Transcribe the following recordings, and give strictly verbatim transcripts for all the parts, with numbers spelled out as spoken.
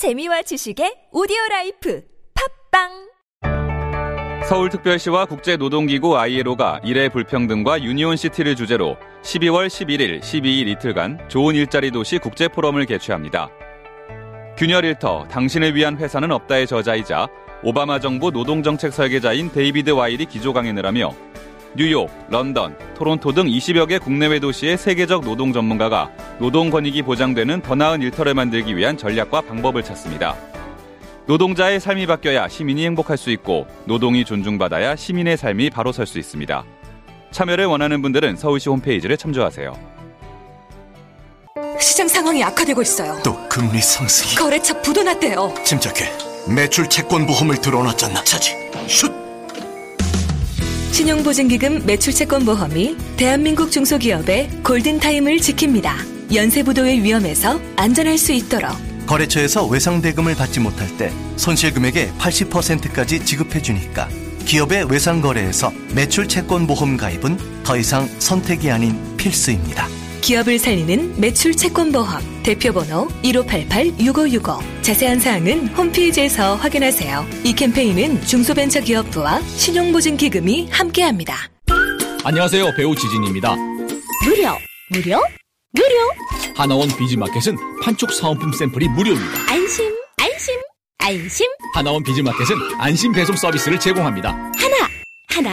재미와 지식의 오디오라이프 팝빵 서울특별시와 국제노동기구 아이엘오가 일의 불평등과 유니온시티를 주제로 십이월 십일일, 십이일 이틀간 좋은 일자리 도시 국제포럼을 개최합니다. 균열 일터, 당신을 위한 회사는 없다의 저자이자 오바마 정부 노동정책 설계자인 데이비드 와일이 기조 강연을 하며 뉴욕, 런던, 토론토 등 이십여 개 국내외 도시의 세계적 노동 전문가가 노동 권익이 보장되는 더 나은 일터를 만들기 위한 전략과 방법을 찾습니다. 노동자의 삶이 바뀌어야 시민이 행복할 수 있고 노동이 존중받아야 시민의 삶이 바로 설 수 있습니다. 참여를 원하는 분들은 서울시 홈페이지를 참조하세요. 시장 상황이 악화되고 있어요. 또 금리 상승이. 거래처 부도 났대요. 침착해. 매출 채권 보험을 들어놨잖아. 차지. 슛. 신용보증기금 매출 채권 보험이 대한민국 중소기업의 골든타임을 지킵니다. 연쇄부도의 위험에서 안전할 수 있도록. 거래처에서 외상대금을 받지 못할 때 손실금액의 팔십 퍼센트까지 지급해주니까 기업의 외상거래에서 매출채권보험 가입은 더 이상 선택이 아닌 필수입니다. 기업을 살리는 매출채권보험 대표번호 일오팔팔 육오육오 자세한 사항은 홈페이지에서 확인하세요. 이 캠페인은 중소벤처기업부와 신용보증기금이 함께합니다. 안녕하세요. 배우 지진입니다. 무료! 무료? 무료! 하나원 비즈마켓은 판촉 사은품 샘플이 무료입니다. 안심, 안심, 안심. 하나원 비즈마켓은 안심 배송 서비스를 제공합니다. 하나, 하나,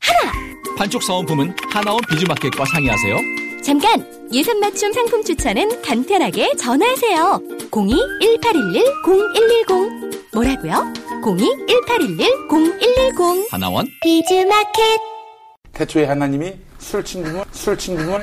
하나. 판촉 사은품은 하나원 비즈마켓과 상의하세요. 잠깐! 예산 맞춤 상품 추천은 간편하게 전화하세요. 공이 일팔일일 공일일공. 뭐라고요? 공이 일팔일일 공일일공. 하나원 비즈마켓. 태초에 하나님이 술 친구분, 술 친구분.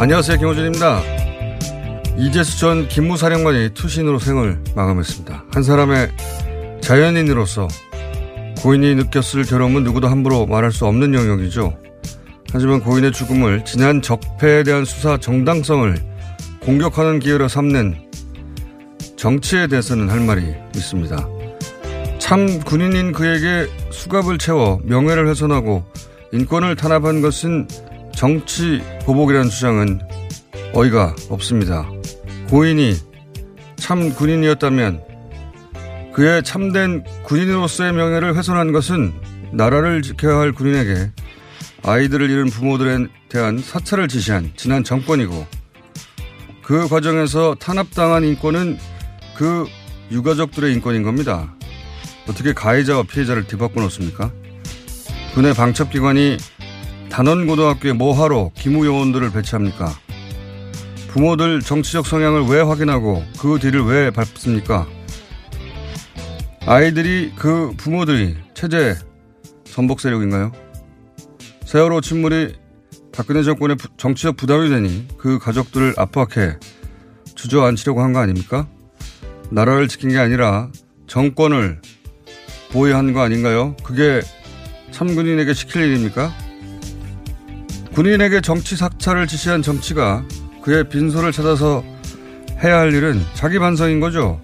안녕하세요. 김호준입니다. 이재수 전 기무사령관이 투신으로 생을 마감했습니다. 한 사람의 자연인으로서 고인이 느꼈을 괴로움은 누구도 함부로 말할 수 없는 영역이죠. 하지만 고인의 죽음을 지난 적폐에 대한 수사 정당성을 공격하는 기회로 삼는 정치에 대해서는 할 말이 있습니다. 참 군인인 그에게 수갑을 채워 명예를 훼손하고 인권을 탄압한 것은 정치 보복이라는 주장은 어이가 없습니다. 고인이 참 군인이었다면 그의 참된 군인으로서의 명예를 훼손한 것은 나라를 지켜야 할 군인에게 아이들을 잃은 부모들에 대한 사찰을 지시한 지난 정권이고 그 과정에서 탄압당한 인권은 그 유가족들의 인권인 겁니다. 어떻게 가해자와 피해자를 뒤바꿔 놓습니까? 군의 방첩기관이 단원고등학교의 뭐하러 기무요원들을 배치합니까? 부모들 정치적 성향을 왜 확인하고 그 뒤를 왜 밟습니까? 아이들이 그 부모들이 체제 전복세력인가요? 세월호 침몰이 박근혜 정권의 정치적 부담이 되니 그 가족들을 압박해 주저앉히려고 한 거 아닙니까? 나라를 지킨 게 아니라 정권을 보위한 거 아닌가요? 그게 참군인에게 시킬 일입니까? 군인에게 정치 사찰을 지시한 정치가 그의 빈소를 찾아서 해야 할 일은 자기 반성인 거죠.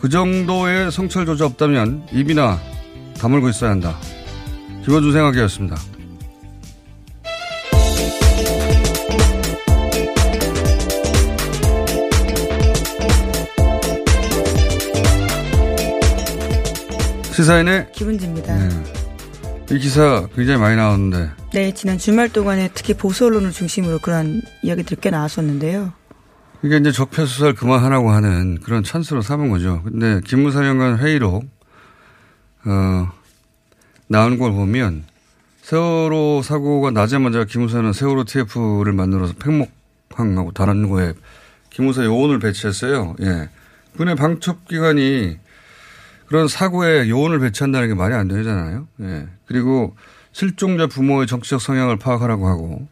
그 정도의 성찰조차 없다면 입이나 다물고 있어야 한다. 김어준 생각이었습니다. 시사인의 김은지입니다. 네. 이 기사 굉장히 많이 나왔는데. 네, 지난 주말 동안에 특히 보수 언론을 중심으로 그런 이야기들이 꽤 나왔었는데요. 이게 이제 적폐 수사를 그만하라고 하는 그런 찬스로 삼은 거죠. 근데 김무사령관 회의록 어, 나온 걸 보면 세월호 사고가 나자마자 김무사는 세월호 티에프를 만들어서 팽목항하고 다른 거에 김무사 요원을 배치했어요. 예, 군의 방첩기관이 그런 사고에 요원을 배치한다는 게 말이 안 되잖아요. 예. 그리고 실종자 부모의 정치적 성향을 파악하라고 하고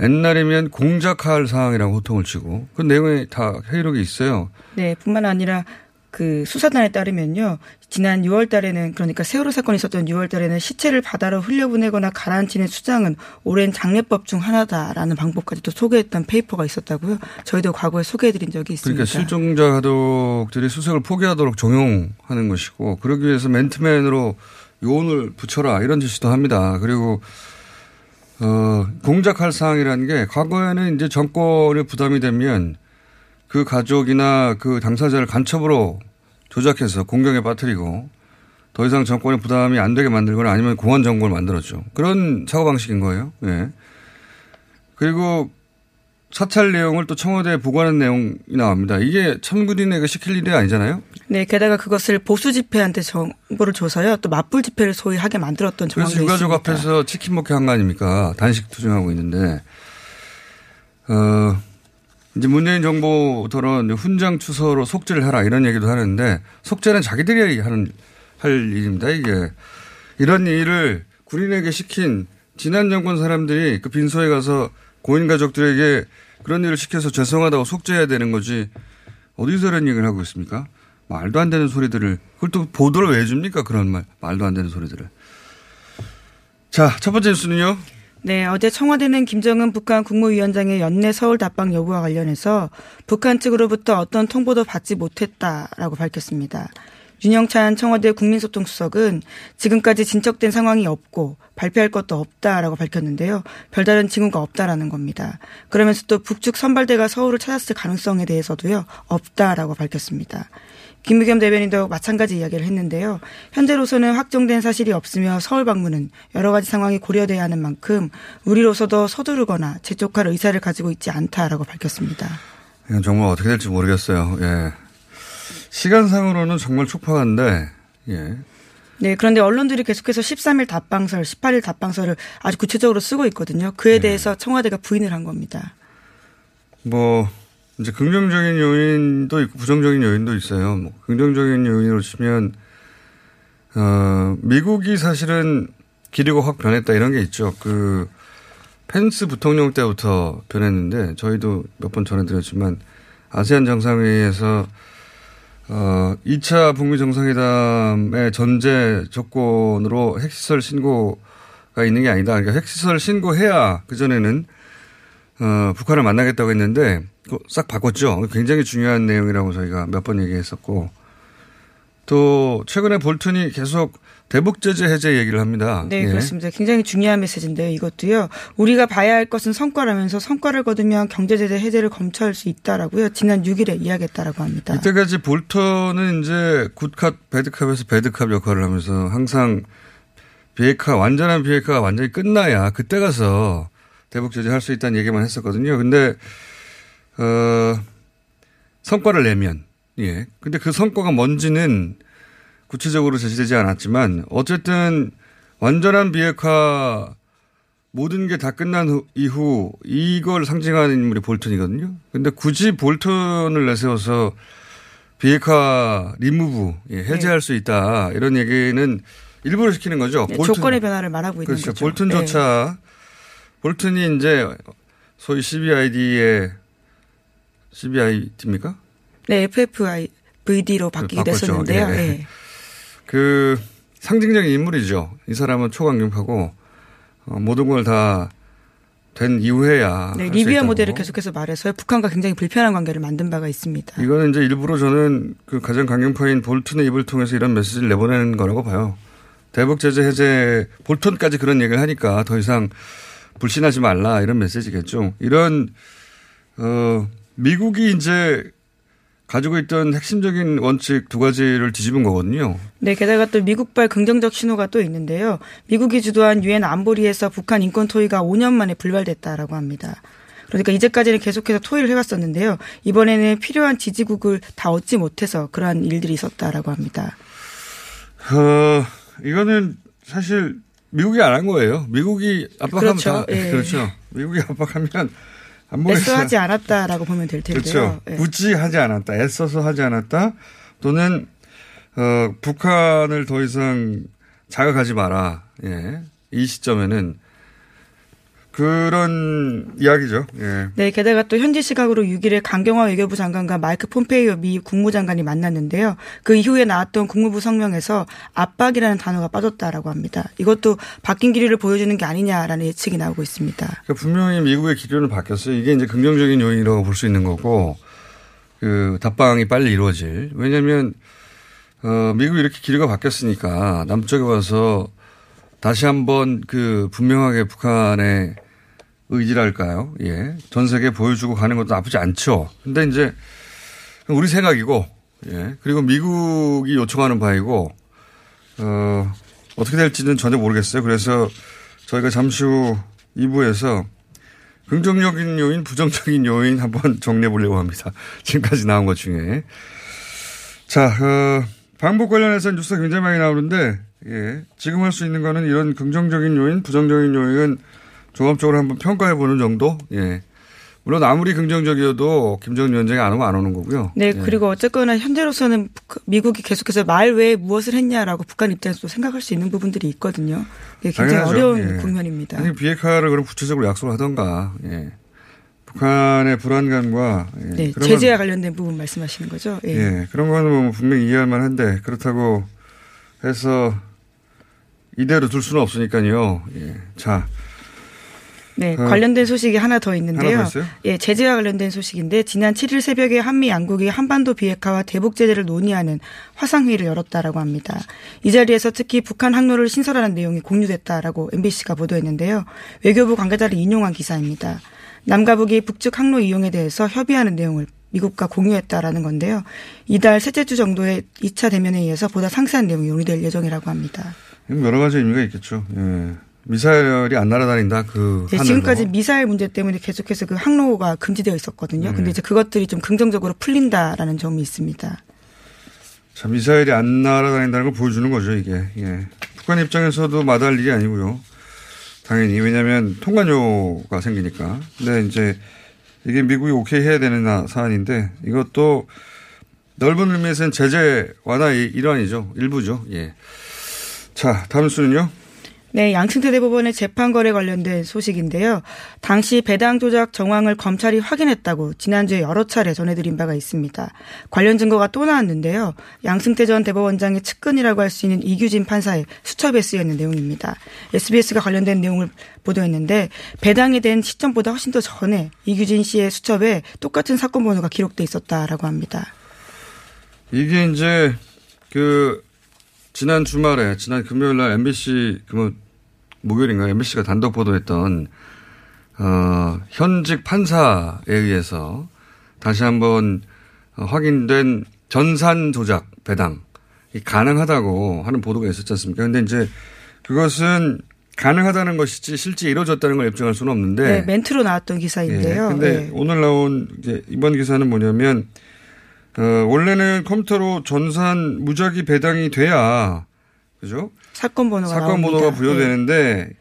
옛날이면 공작할 사항이라고 호통을 치고 그 내용이 다 회의록이 있어요. 네, 뿐만 아니라 그 수사단에 따르면요. 지난 유월 달에는 그러니까 세월호 사건이 있었던 유월 달에는 시체를 바다로 흘려보내거나 가라앉히는 수장은 오랜 장례법 중 하나다라는 방법까지 또 소개했던 페이퍼가 있었다고요. 저희도 과거에 소개해드린 적이 있습니다. 그러니까 실종자 가족들이 수색을 포기하도록 종용하는 것이고 그러기 위해서 맨투맨으로 요원을 붙여라 이런 지시도 합니다. 그리고 어, 공작할 사항이라는 게 과거에는 이제 정권의 부담이 되면 그 가족이나 그 당사자를 간첩으로 조작해서 공격에 빠뜨리고 더 이상 정권의 부담이 안 되게 만들거나 아니면 공안 정권을 만들었죠. 그런 사고 방식인 거예요. 예. 그리고 사찰 내용을 또 청와대에 보고하는 내용이 나옵니다. 이게 참군인에게 시킬 일이 아니잖아요. 네, 게다가 그것을 보수 집회한테 정보를 줘서요. 또 맞불 집회를 소위 하게 만들었던 정황이 있습니다. 그래서 유가족 앞에서 치킨 먹게 한 거 아닙니까? 단식 투쟁하고 있는데. 어, 이제 문재인 정부 들은 훈장 추서로 속죄를 하라 이런 얘기도 하는데 속죄는 자기들이 하는 할 일입니다. 이게 이런 일을 군인에게 시킨 지난 정권 사람들이 그 빈소에 가서 고인 가족들에게 그런 일을 시켜서 죄송하다고 속죄해야 되는 거지 어디서 이런 얘기를 하고 있습니까? 말도 안 되는 소리들을 그걸 또 보도를 왜 줍니까? 그런 말 말도 안 되는 소리들을. 자, 첫 번째 뉴스는요. 네, 어제 청와대는 김정은 북한 국무위원장의 연내 서울 답방 여부와 관련해서 북한 측으로부터 어떤 통보도 받지 못했다라고 밝혔습니다. 윤영찬 청와대 국민소통수석은 지금까지 진척된 상황이 없고 발표할 것도 없다라고 밝혔는데요. 별다른 징후가 없다라는 겁니다. 그러면서 또 북측 선발대가 서울을 찾았을 가능성에 대해서도요. 없다라고 밝혔습니다. 김의겸 대변인도 마찬가지 이야기를 했는데요. 현재로서는 확정된 사실이 없으며 서울 방문은 여러 가지 상황이 고려돼야 하는 만큼 우리로서도 서두르거나 재촉할 의사를 가지고 있지 않다라고 밝혔습니다. 이건 정말 어떻게 될지 모르겠어요. 예. 시간상으로는 정말 촉박한데. 예. 네, 그런데 언론들이 계속해서 십삼 일 답방설, 십팔 일 답방설을 아주 구체적으로 쓰고 있거든요. 그에 대해서 예. 청와대가 부인을 한 겁니다. 뭐. 이제 긍정적인 요인도 있고 부정적인 요인도 있어요. 뭐 긍정적인 요인으로 치면 어, 미국이 사실은 기류가 확 변했다 이런 게 있죠. 그 펜스 부통령 때부터 변했는데 저희도 몇 번 전해드렸지만 아세안 정상회의에서 어, 이 차 북미 정상회담의 전제 조건으로 핵시설 신고가 있는 게 아니다. 그러니까 핵시설 신고해야 그전에는 어, 북한을 만나겠다고 했는데 싹 바꿨죠. 굉장히 중요한 내용이라고 저희가 몇 번 얘기했었고 또 최근에 볼튼이 계속 대북 제재 해제 얘기를 합니다. 네, 예. 그렇습니다. 굉장히 중요한 메시지인데요. 이것도요. 우리가 봐야 할 것은 성과라면서 성과를 거두면 경제 제재 해제를 검토할 수 있다라고요. 지난 육 일에 이야기했다라고 합니다. 이때까지 볼턴은 이제 굿캅, 배드캅에서 배드캅 역할을 하면서 항상 비핵화, 완전한 비핵화가 완전히 끝나야 그때 가서 대북 제재할 수 있다는 얘기만 했었거든요. 근데 어, 성과를 내면, 예. 근데 그 성과가 뭔지는 구체적으로 제시되지 않았지만, 어쨌든 완전한 비핵화 모든 게 다 끝난 후, 이후 이걸 상징하는 인물이 볼턴이거든요. 근데 굳이 볼턴을 내세워서 비핵화 리무브, 예, 해제할 네. 수 있다. 이런 얘기는 일부러 시키는 거죠. 네, 볼튼. 조건의 변화를 말하고 있는 그렇죠. 거죠. 볼튼조차, 네. 볼튼이 이제 소위 씨비아이디의 씨비아이디입니까? 네, 에프에프아이브이디로 바뀌게 됐었는데요. 네. 네. 그 상징적인 인물이죠. 이 사람은 초강경파고 모든 걸 다 된 이후에야. 네, 리비아 모델을 계속해서 말해서 북한과 굉장히 불편한 관계를 만든 바가 있습니다. 이거는 이제 일부러 저는 그 가장 강경파인 볼튼의 입을 통해서 이런 메시지를 내보내는 거라고 봐요. 대북 제재 해제 볼턴까지 그런 얘기를 하니까 더 이상 불신하지 말라 이런 메시지겠죠. 이런 어. 미국이 이제 가지고 있던 핵심적인 원칙 두 가지를 뒤집은 거거든요. 네, 게다가 또 미국발 긍정적 신호가 또 있는데요. 미국이 주도한 유엔 안보리에서 북한 인권 토의가 오 년 만에 불발됐다라고 합니다. 그러니까 이제까지는 계속해서 토의를 해왔었는데요. 이번에는 필요한 지지국을 다 얻지 못해서 그러한 일들이 있었다라고 합니다. 어, 이거는 사실 미국이 안 한 거예요. 미국이 압박하면 그렇죠. 다. 예. 그렇죠. 미국이 압박하면 애써하지 않았다라고 보면 될 텐데요. 그렇죠. 굳이 하지 않았다. 애써서 하지 않았다. 또는 어, 북한을 더 이상 자극하지 마라. 예. 이 시점에는. 그런 이야기죠. 예. 네, 게다가 또 현지 시각으로 육 일에 강경화 외교부 장관과 마이크 폼페이오 미 국무장관이 만났는데요. 그 이후에 나왔던 국무부 성명에서 압박이라는 단어가 빠졌다라고 합니다. 이것도 바뀐 기류를 보여주는 게 아니냐라는 예측이 나오고 있습니다. 그러니까 분명히 미국의 기류는 바뀌었어요. 이게 이제 긍정적인 요인이라고 볼 수 있는 거고, 그 답방이 빨리 이루어질. 왜냐하면 어, 미국이 이렇게 기류가 바뀌었으니까 남쪽에 와서 다시 한번 그 분명하게 북한의 의지랄까요? 예. 전 세계에 보여주고 가는 것도 나쁘지 않죠. 근데 이제, 우리 생각이고, 예. 그리고 미국이 요청하는 바이고, 어, 어떻게 될지는 전혀 모르겠어요. 그래서 저희가 잠시 후 이 부에서 긍정적인 요인, 부정적인 요인 한번 정리해 보려고 합니다. 지금까지 나온 것 중에. 자, 어, 방북 관련해서 뉴스가 굉장히 많이 나오는데, 예. 지금 할 수 있는 거는 이런 긍정적인 요인, 부정적인 요인은 종합적으로 한번 평가해보는 정도? 예. 물론 아무리 긍정적이어도 김정은 위원장이 안 오면 안 오는 거고요. 네. 그리고 예. 어쨌거나 현재로서는 미국이 계속해서 말 외에 무엇을 했냐라고 북한 입장에서도 생각할 수 있는 부분들이 있거든요. 예, 굉장히 당연하죠. 어려운 예. 국면입니다. 아니, 비핵화를 그럼 구체적으로 약속을 하던가. 예. 북한의 불안감과. 예. 네. 제재와 관련된 부분 말씀하시는 거죠. 예. 예. 그런 거는 뭐 분명히 이해할 만한데 그렇다고 해서 이대로 둘 수는 없으니까요. 예. 자. 네, 관련된 소식이 하나 더 있는데요. 하나 더 있어요? 예, 제재와 관련된 소식인데 지난 칠 일 새벽에 한미 양국이 한반도 비핵화와 대북 제재를 논의하는 화상회의를 열었다라고 합니다. 이 자리에서 특히 북한 항로를 신설하는 내용이 공유됐다라고 엠비씨가 보도했는데요. 외교부 관계자를 인용한 기사입니다. 남과 북이 북측 항로 이용에 대해서 협의하는 내용을 미국과 공유했다라는 건데요. 이달 셋째 주 정도의 이 차 대면회의에서 보다 상세한 내용이 논의될 예정이라고 합니다. 여러 가지 의미가 있겠죠. 예. 미사일이 안 날아다닌다. 그 네, 지금까지 미사일 문제 때문에 계속해서 그 항로가 금지되어 있었거든요. 그런데 네. 이제 그것들이 좀 긍정적으로 풀린다라는 점이 있습니다. 자, 미사일이 안 날아다닌다는 걸 보여주는 거죠, 이게. 예. 북한 입장에서도 마다할 일이 아니고요. 당연히 왜냐하면 통관료가 생기니까. 근데 이제 이게 미국이 오케이 해야 되는 사안인데 이것도 넓은 의미에서는 제재 완화의 일환이죠, 일부죠. 예. 자, 다음 수는요. 네, 양승태 대법원의 재판 거래 관련된 소식인데요. 당시 배당 조작 정황을 검찰이 확인했다고 지난주에 여러 차례 전해드린 바가 있습니다. 관련 증거가 또 나왔는데요. 양승태 전 대법원장의 측근이라고 할 수 있는 이규진 판사의 수첩에 쓰여있는 내용입니다. 에스비에스가 관련된 내용을 보도했는데 배당이 된 시점보다 훨씬 더 전에 이규진 씨의 수첩에 똑같은 사건 번호가 기록돼 있었다라고 합니다. 이게 이제 그 지난 주말에 지난 금요일 날 엠비씨 그 목요일인가 엠비씨가 단독 보도했던 어, 현직 판사에 의해서 다시 한번 확인된 전산 조작 배당이 가능하다고 하는 보도가 있었지 않습니까? 그런데 이제 그것은 가능하다는 것이지 실제 이루어졌다는 걸 입증할 수는 없는데 네, 멘트로 나왔던 기사인데요. 그런데 예, 네. 오늘 나온 이제 이번 기사는 뭐냐면 어, 원래는 컴퓨터로 전산 무작위 배당이 돼야 그죠? 사건 번호가 사건 나옵니다. 번호가 부여되는데 네.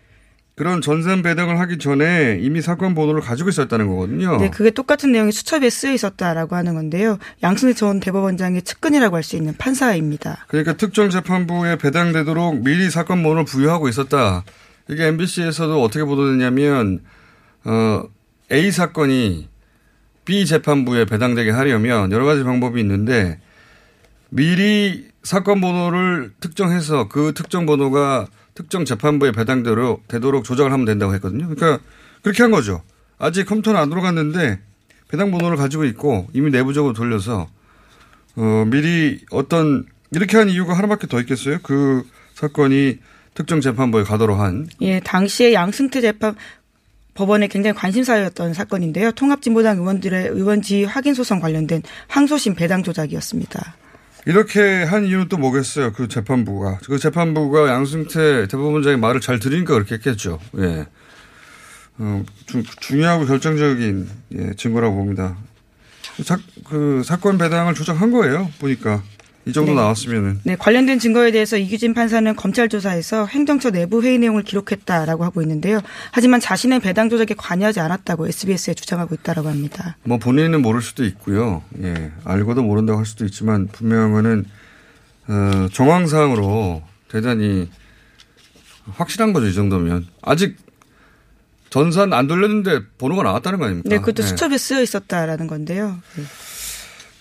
그런 전산 배당을 하기 전에 이미 사건 번호를 가지고 있었다는 거거든요. 네, 그게 똑같은 내용이 수첩에 쓰여 있었다라고 하는 건데요. 양승태 전 대법원장의 측근이라고 할 수 있는 판사입니다. 그러니까 특정 재판부에 배당되도록 미리 사건 번호를 부여하고 있었다. 이게 엠비씨에서도 어떻게 보도됐냐면 어, A 사건이 B 재판부에 배당되게 하려면 여러 가지 방법이 있는데 미리 사건 번호를 특정해서 그 특정 번호가 특정 재판부에 배당되도록 조작을 하면 된다고 했거든요. 그러니까 그렇게 한 거죠. 아직 컴퓨터는 안 들어갔는데 배당 번호를 가지고 있고 이미 내부적으로 돌려서 어, 미리 어떤 이렇게 한 이유가 하나밖에 더 있겠어요? 그 사건이 특정 재판부에 가도록 한. 예, 당시에 양승태 재판 법원에 굉장히 관심사였던 사건인데요. 통합진보당 의원들의 의원지 확인 소송 관련된 항소심 배당 조작이었습니다. 이렇게 한 이유는 또 뭐겠어요? 그 재판부가. 그 재판부가 양승태 대법원장의 말을 잘 들으니까 그렇게 했겠죠. 예. 어, 주, 중요하고 결정적인 예, 증거라고 봅니다. 사, 그 사건 배당을 조작한 거예요. 보니까. 이 정도 네. 나왔으면은. 네, 관련된 증거에 대해서 이규진 판사는 검찰 조사에서 행정처 내부 회의 내용을 기록했다라고 하고 있는데요. 하지만 자신의 배당 조작에 관여하지 않았다고 에스비에스에 주장하고 있다라고 합니다. 뭐 본인은 모를 수도 있고요. 예, 알고도 모른다고 할 수도 있지만 분명한 거는 어, 정황상으로 대단히 확실한 거죠. 이 정도면 아직 전산 안 돌렸는데 번호가 나왔다는 거 아닙니까? 네, 그것도 예. 수첩에 쓰여 있었다라는 건데요. 네.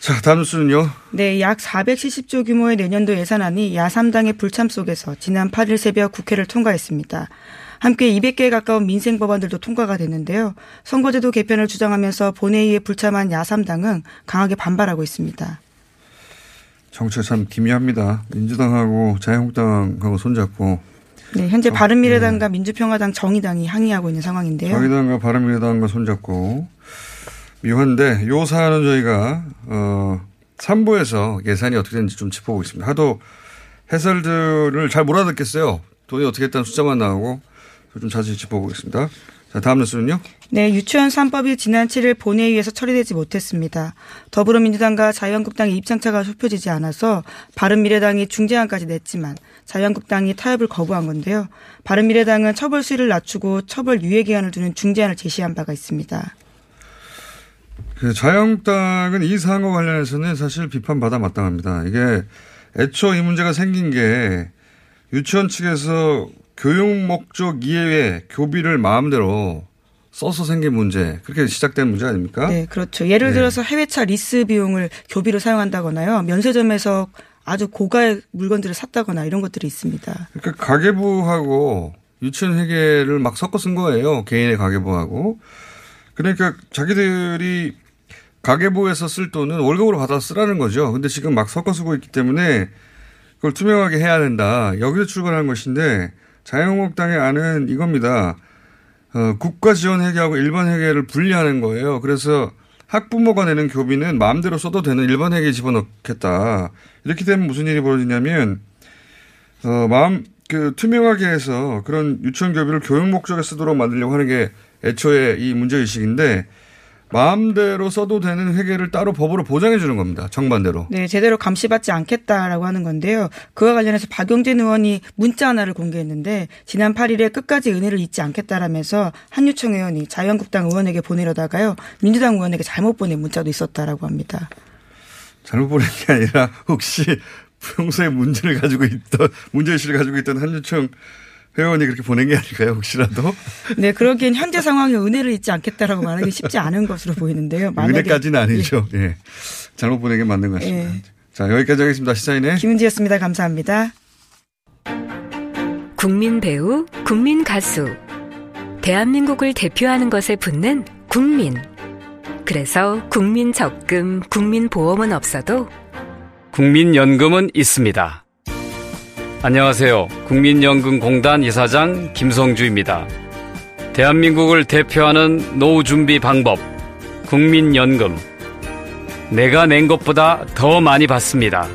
자, 다음 수는요. 네, 약 사백칠십조 규모의 내년도 예산안이 야삼당의 불참 속에서 지난 팔일 새벽 국회를 통과했습니다. 함께 이백 개에 가까운 민생 법안들도 통과가 됐는데요. 선거제도 개편을 주장하면서 본회의에 불참한 야삼당은 강하게 반발하고 있습니다. 정치 참 기묘합니다. 민주당하고 자유한국당하고 손잡고. 네, 현재 정, 바른미래당과 네. 민주평화당, 정의당이 항의하고 있는 상황인데요. 정의당과 바른미래당과 손잡고. 묘한데 요 사안은 저희가 어, 삼 부에서 예산이 어떻게 되는지 좀 짚어보겠습니다. 하도 해설들을 잘 몰아듣겠어요. 돈이 어떻게 했다는 숫자만 나오고 좀 자세히 짚어보겠습니다. 자, 다음 뉴스는요. 네, 유치원 삼 법이 지난 칠일 본회의에서 처리되지 못했습니다. 더불어민주당과 자유한국당의 입장차가 좁혀지지 않아서 바른미래당이 중재안까지 냈지만 자유한국당이 타협을 거부한 건데요. 바른미래당은 처벌 수위를 낮추고 처벌 유예 기한을 두는 중재안을 제시한 바가 있습니다. 그 자유한국당은 이 사안과 관련해서는 사실 비판받아 마땅합니다. 이게 애초 이 문제가 생긴 게 유치원 측에서 교육 목적 이외에 교비를 마음대로 써서 생긴 문제, 그렇게 시작된 문제 아닙니까? 네, 그렇죠. 예를 들어서 네. 해외차 리스 비용을 교비로 사용한다거나요. 면세점에서 아주 고가의 물건들을 샀다거나 이런 것들이 있습니다. 그러니까 가계부하고 유치원 회계를 막 섞어 쓴 거예요. 개인의 가계부하고. 그러니까 자기들이 가계부에서 쓸 돈은 월급으로 받아 쓰라는 거죠. 근데 지금 막 섞어 쓰고 있기 때문에 그걸 투명하게 해야 된다. 여기서 출발한 것인데 자유한국당의 안은 이겁니다. 어, 국가 지원 회계하고 일반 회계를 분리하는 거예요. 그래서 학부모가 내는 교비는 마음대로 써도 되는 일반 회계에 집어넣겠다. 이렇게 되면 무슨 일이 벌어지냐면 어, 마음 그 투명하게 해서 그런 유치원 교비를 교육 목적에 쓰도록 만들려고 하는 게 애초에 이 문제의식인데 마음대로 써도 되는 회계를 따로 법으로 보장해 주는 겁니다. 정반대로. 네. 제대로 감시받지 않겠다라고 하는 건데요. 그와 관련해서 박용진 의원이 문자 하나를 공개했는데 지난 팔일에 끝까지 은혜를 잊지 않겠다라면서 한유청 의원이 자유한국당 의원에게 보내려다가요. 민주당 의원에게 잘못 보낸 문자도 있었다라고 합니다. 잘못 보낸 게 아니라 혹시 평소에 문제를 가지고 있던 문제의식을 가지고 있던 한유청 회원이 그렇게 보낸 게 아닐까요? 혹시라도. 네. 그러기엔 현재 상황에 은혜를 잊지 않겠다라고 말하기 쉽지 않은 것으로 보이는데요. 은혜까지는 아니죠. 예. 예. 잘못 보낸 게 맞는 것 같습니다. 예. 자, 여기까지 하겠습니다. 시사인의 김은지였습니다. 감사합니다. 국민 배우, 국민 가수. 대한민국을 대표하는 것에 붙는 국민. 그래서 국민 적금, 국민 보험은 없어도 국민연금은 있습니다. 안녕하세요. 국민연금공단 이사장 김성주입니다. 대한민국을 대표하는 노후준비 방법, 국민연금. 내가 낸 것보다 더 많이 받습니다.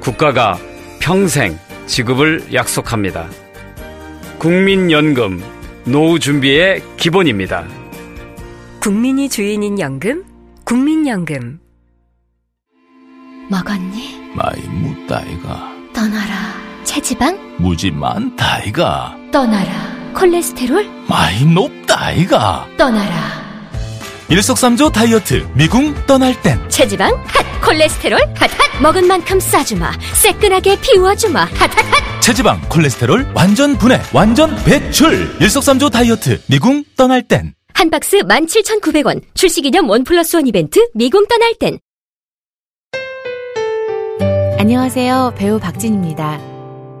국가가 평생 지급을 약속합니다. 국민연금, 노후준비의 기본입니다. 국민이 주인인 연금, 국민연금. 먹었니? 마이 묻다이가. 떠나라. 체지방 무지 많다 이가. 떠나라. 콜레스테롤 많이 높다 이가. 떠나라. 일석삼조 다이어트 미궁 떠날 땐 체지방 핫, 콜레스테롤 핫핫. 먹은 만큼 싸주마. 새끈하게 비워주마. 핫핫핫. 체지방 콜레스테롤 완전 분해 완전 배출. 일석삼조 다이어트 미궁 떠날 땐 한 박스 만 칠천구백 원. 출시기념 원 플러스 원 이벤트 미궁 떠날 땐. 안녕하세요. 배우 박진입니다.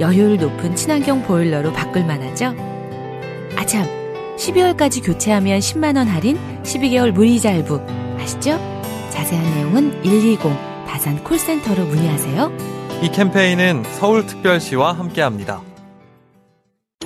열효율 높은 친환경 보일러로 바꿀 만하죠? 아참, 십이월까지 교체하면 십만 원 할인, 십이 개월 무이자 할부 아시죠? 자세한 내용은 일이공 다산 콜센터로 문의하세요. 이 캠페인은 서울특별시와 함께합니다.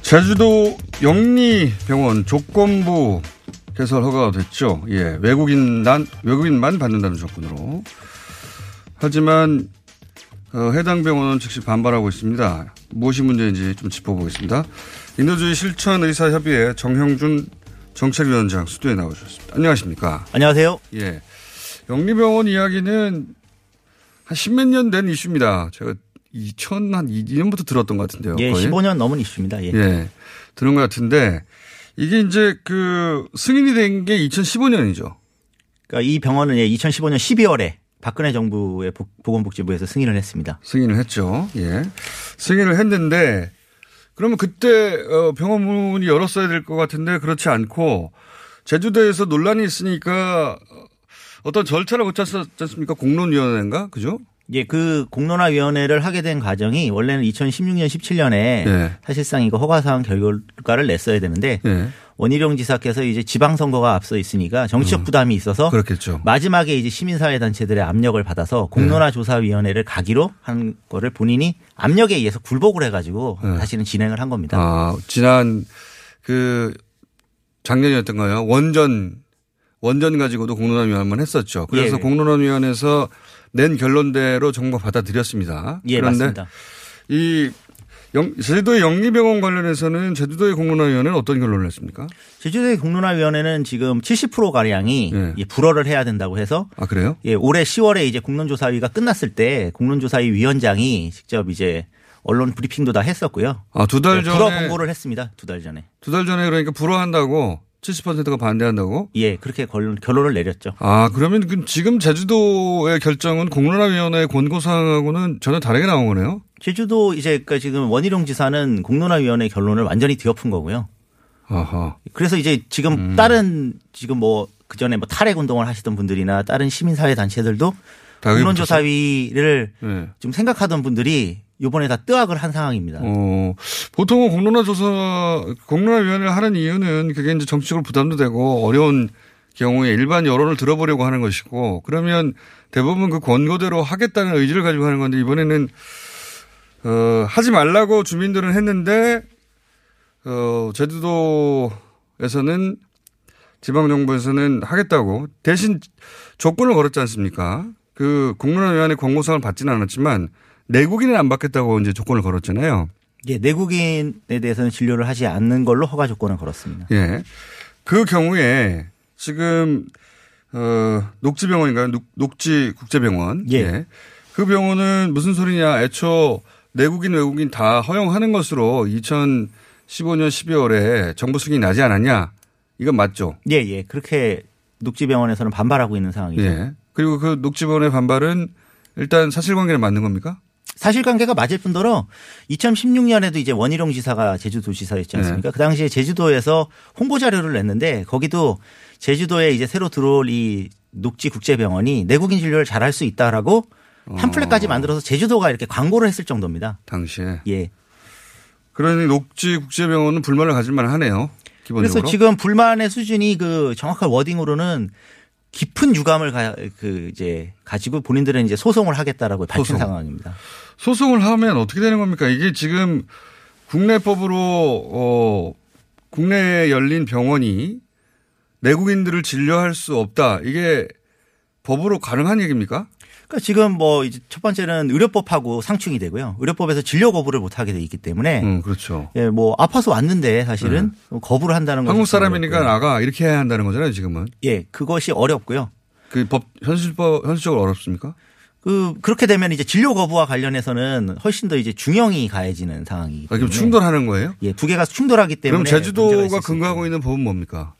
제주도 영리병원 조건부 개설 허가가 됐죠. 예, 외국인 난, 외국인만 받는다는 조건으로. 하지만 어, 해당 병원은 즉시 반발하고 있습니다. 무엇이 문제인지 좀 짚어보겠습니다. 인도주의 실천의사협의회 정형준 정책위원장 수도에 나오셨습니다. 안녕하십니까? 안녕하세요. 예, 영리병원 이야기는 한 십몇 년 된 이슈입니다. 제가 이천이 년부터 들었던 것 같은데요. 예, 거의. 십오 년 넘은 이슈입니다. 예. 예. 들은 것 같은데 이게 이제 그 승인이 된 게 이천십오 년이죠. 그러니까 이 병원은 예, 이천십오 년 십이월에 박근혜 정부의 보건복지부에서 승인을 했습니다. 승인을 했죠. 예. 승인을 했는데 그러면 그때 병원 문이 열었어야 될 것 같은데 그렇지 않고 제주도에서 논란이 있으니까 어떤 절차를 거쳤지 않습니까? 공론위원회인가? 그죠? 예, 그 공론화위원회를 하게 된 과정이 원래는 이천십육 년, 십칠 년에 예. 사실상 이거 허가사항 결과를 냈어야 되는데 예. 원희룡 지사께서 이제 지방선거가 앞서 있으니까 정치적 부담이 있어서 음, 그렇겠죠. 마지막에 이제 시민사회단체들의 압력을 받아서 공론화조사위원회를 가기로 한 거를 본인이 압력에 의해서 굴복을 해가지고 예. 사실은 진행을 한 겁니다. 아, 지난 그 작년이었던가요? 원전. 원전 가지고도 공론화위원회 한번 했었죠. 그래서 예. 공론화위원회에서 낸 결론대로 정부 받아들였습니다. 예, 그런데 맞습니다. 이 영, 제주도의 영리병원 관련해서는 제주도의 공론화위원회는 어떤 결론을 냈습니까? 제주도의 공론화위원회는 지금 칠십 퍼센트가량이 예. 예, 불허를 해야 된다고 해서. 아, 그래요? 예, 올해 시월에 이제 공론조사위가 끝났을 때 공론조사위 위원장이 직접 이제 언론 브리핑도 다 했었고요. 아, 두 달 전에. 예, 불허 공고를 했습니다. 두 달 전에. 두 달 전에 그러니까 불허한다고. 칠십 퍼센트가 반대한다고? 예, 그렇게 결론, 결론을 내렸죠. 아, 그러면 지금 제주도의 결정은 공론화위원회의 권고사항하고는 전혀 다르게 나온 거네요? 제주도 이제 그러니까 지금 원희룡 지사는 공론화위원회의 결론을 완전히 뒤엎은 거고요. 아하. 그래서 이제 지금 음. 다른 지금 뭐 그전에 뭐 탈핵 운동을 하시던 분들이나 다른 시민사회 단체들도 공론조사위를 네. 좀 생각하던 분들이 이번에 다 뜨악을 한 상황입니다. 어, 보통은 공론화 조사, 공론화위원회를 하는 이유는 그게 이제 정치적으로 부담도 되고 어려운 경우에 일반 여론을 들어보려고 하는 것이고 그러면 대부분 그 권고대로 하겠다는 의지를 가지고 하는 건데 이번에는 어, 하지 말라고 주민들은 했는데 어, 제주도에서는 지방정부에서는 하겠다고 대신 조건을 걸었지 않습니까? 그 공론화위원회 권고사항을 받지는 않았지만 내국인은 안 받겠다고 이제 조건을 걸었잖아요. 예, 내국인에 대해서는 진료를 하지 않는 걸로 허가 조건을 걸었습니다. 예, 그 경우에 지금 어, 녹지병원인가요? 녹, 녹지국제병원. 예. 예, 그 병원은 무슨 소리냐? 애초 내국인 외국인 다 허용하는 것으로 이천십오 년 십이월에 정부 승인이 나지 않았냐? 이건 맞죠? 예, 예. 그렇게 녹지병원에서는 반발하고 있는 상황이죠. 예. 그리고 그 녹지병원의 반발은 일단 사실관계는 맞는 겁니까? 사실관계가 맞을 뿐더러 이천십육 년에도 이제 원희룡 지사가 제주도 지사였지 않습니까? 네. 그 당시에 제주도에서 홍보 자료를 냈는데 거기도 제주도에 이제 새로 들어올 이 녹지국제병원이 내국인 진료를 잘할 수 있다라고 어. 팜플렛까지 만들어서 제주도가 이렇게 광고를 했을 정도입니다. 당시에. 예. 그러니 녹지국제병원은 불만을 가질 만하네요. 기본적으로. 그래서 지금 불만의 수준이 그 정확한 워딩으로는 깊은 유감을 가, 그 이제 가지고 본인들은 이제 소송을 하겠다라고 밝힌 소송. 상황입니다. 소송을 하면 어떻게 되는 겁니까? 이게 지금 국내법으로 어 국내에 열린 병원이 내국인들을 진료할 수 없다. 이게 법으로 가능한 얘기입니까? 그러니까 지금 뭐 이제 첫 번째는 의료법하고 상충이 되고요. 의료법에서 진료 거부를 못 하게 돼 있기 때문에, 음, 그렇죠. 예, 뭐 아파서 왔는데 사실은 네. 거부를 한다는 건 한국 사람이니까 어렵고요. 나가 이렇게 해야 한다는 거잖아요, 지금은. 예, 그것이 어렵고요. 그 법 현실법 현실적으로 어렵습니까? 그 그렇게 되면 이제 진료 거부와 관련해서는 훨씬 더 이제 중형이 가해지는 상황이기 때문에. 아, 그럼 충돌하는 거예요? 예, 두 개가 충돌하기 때문에. 그럼 제주도가 근거하고 있는 법은 뭡니까?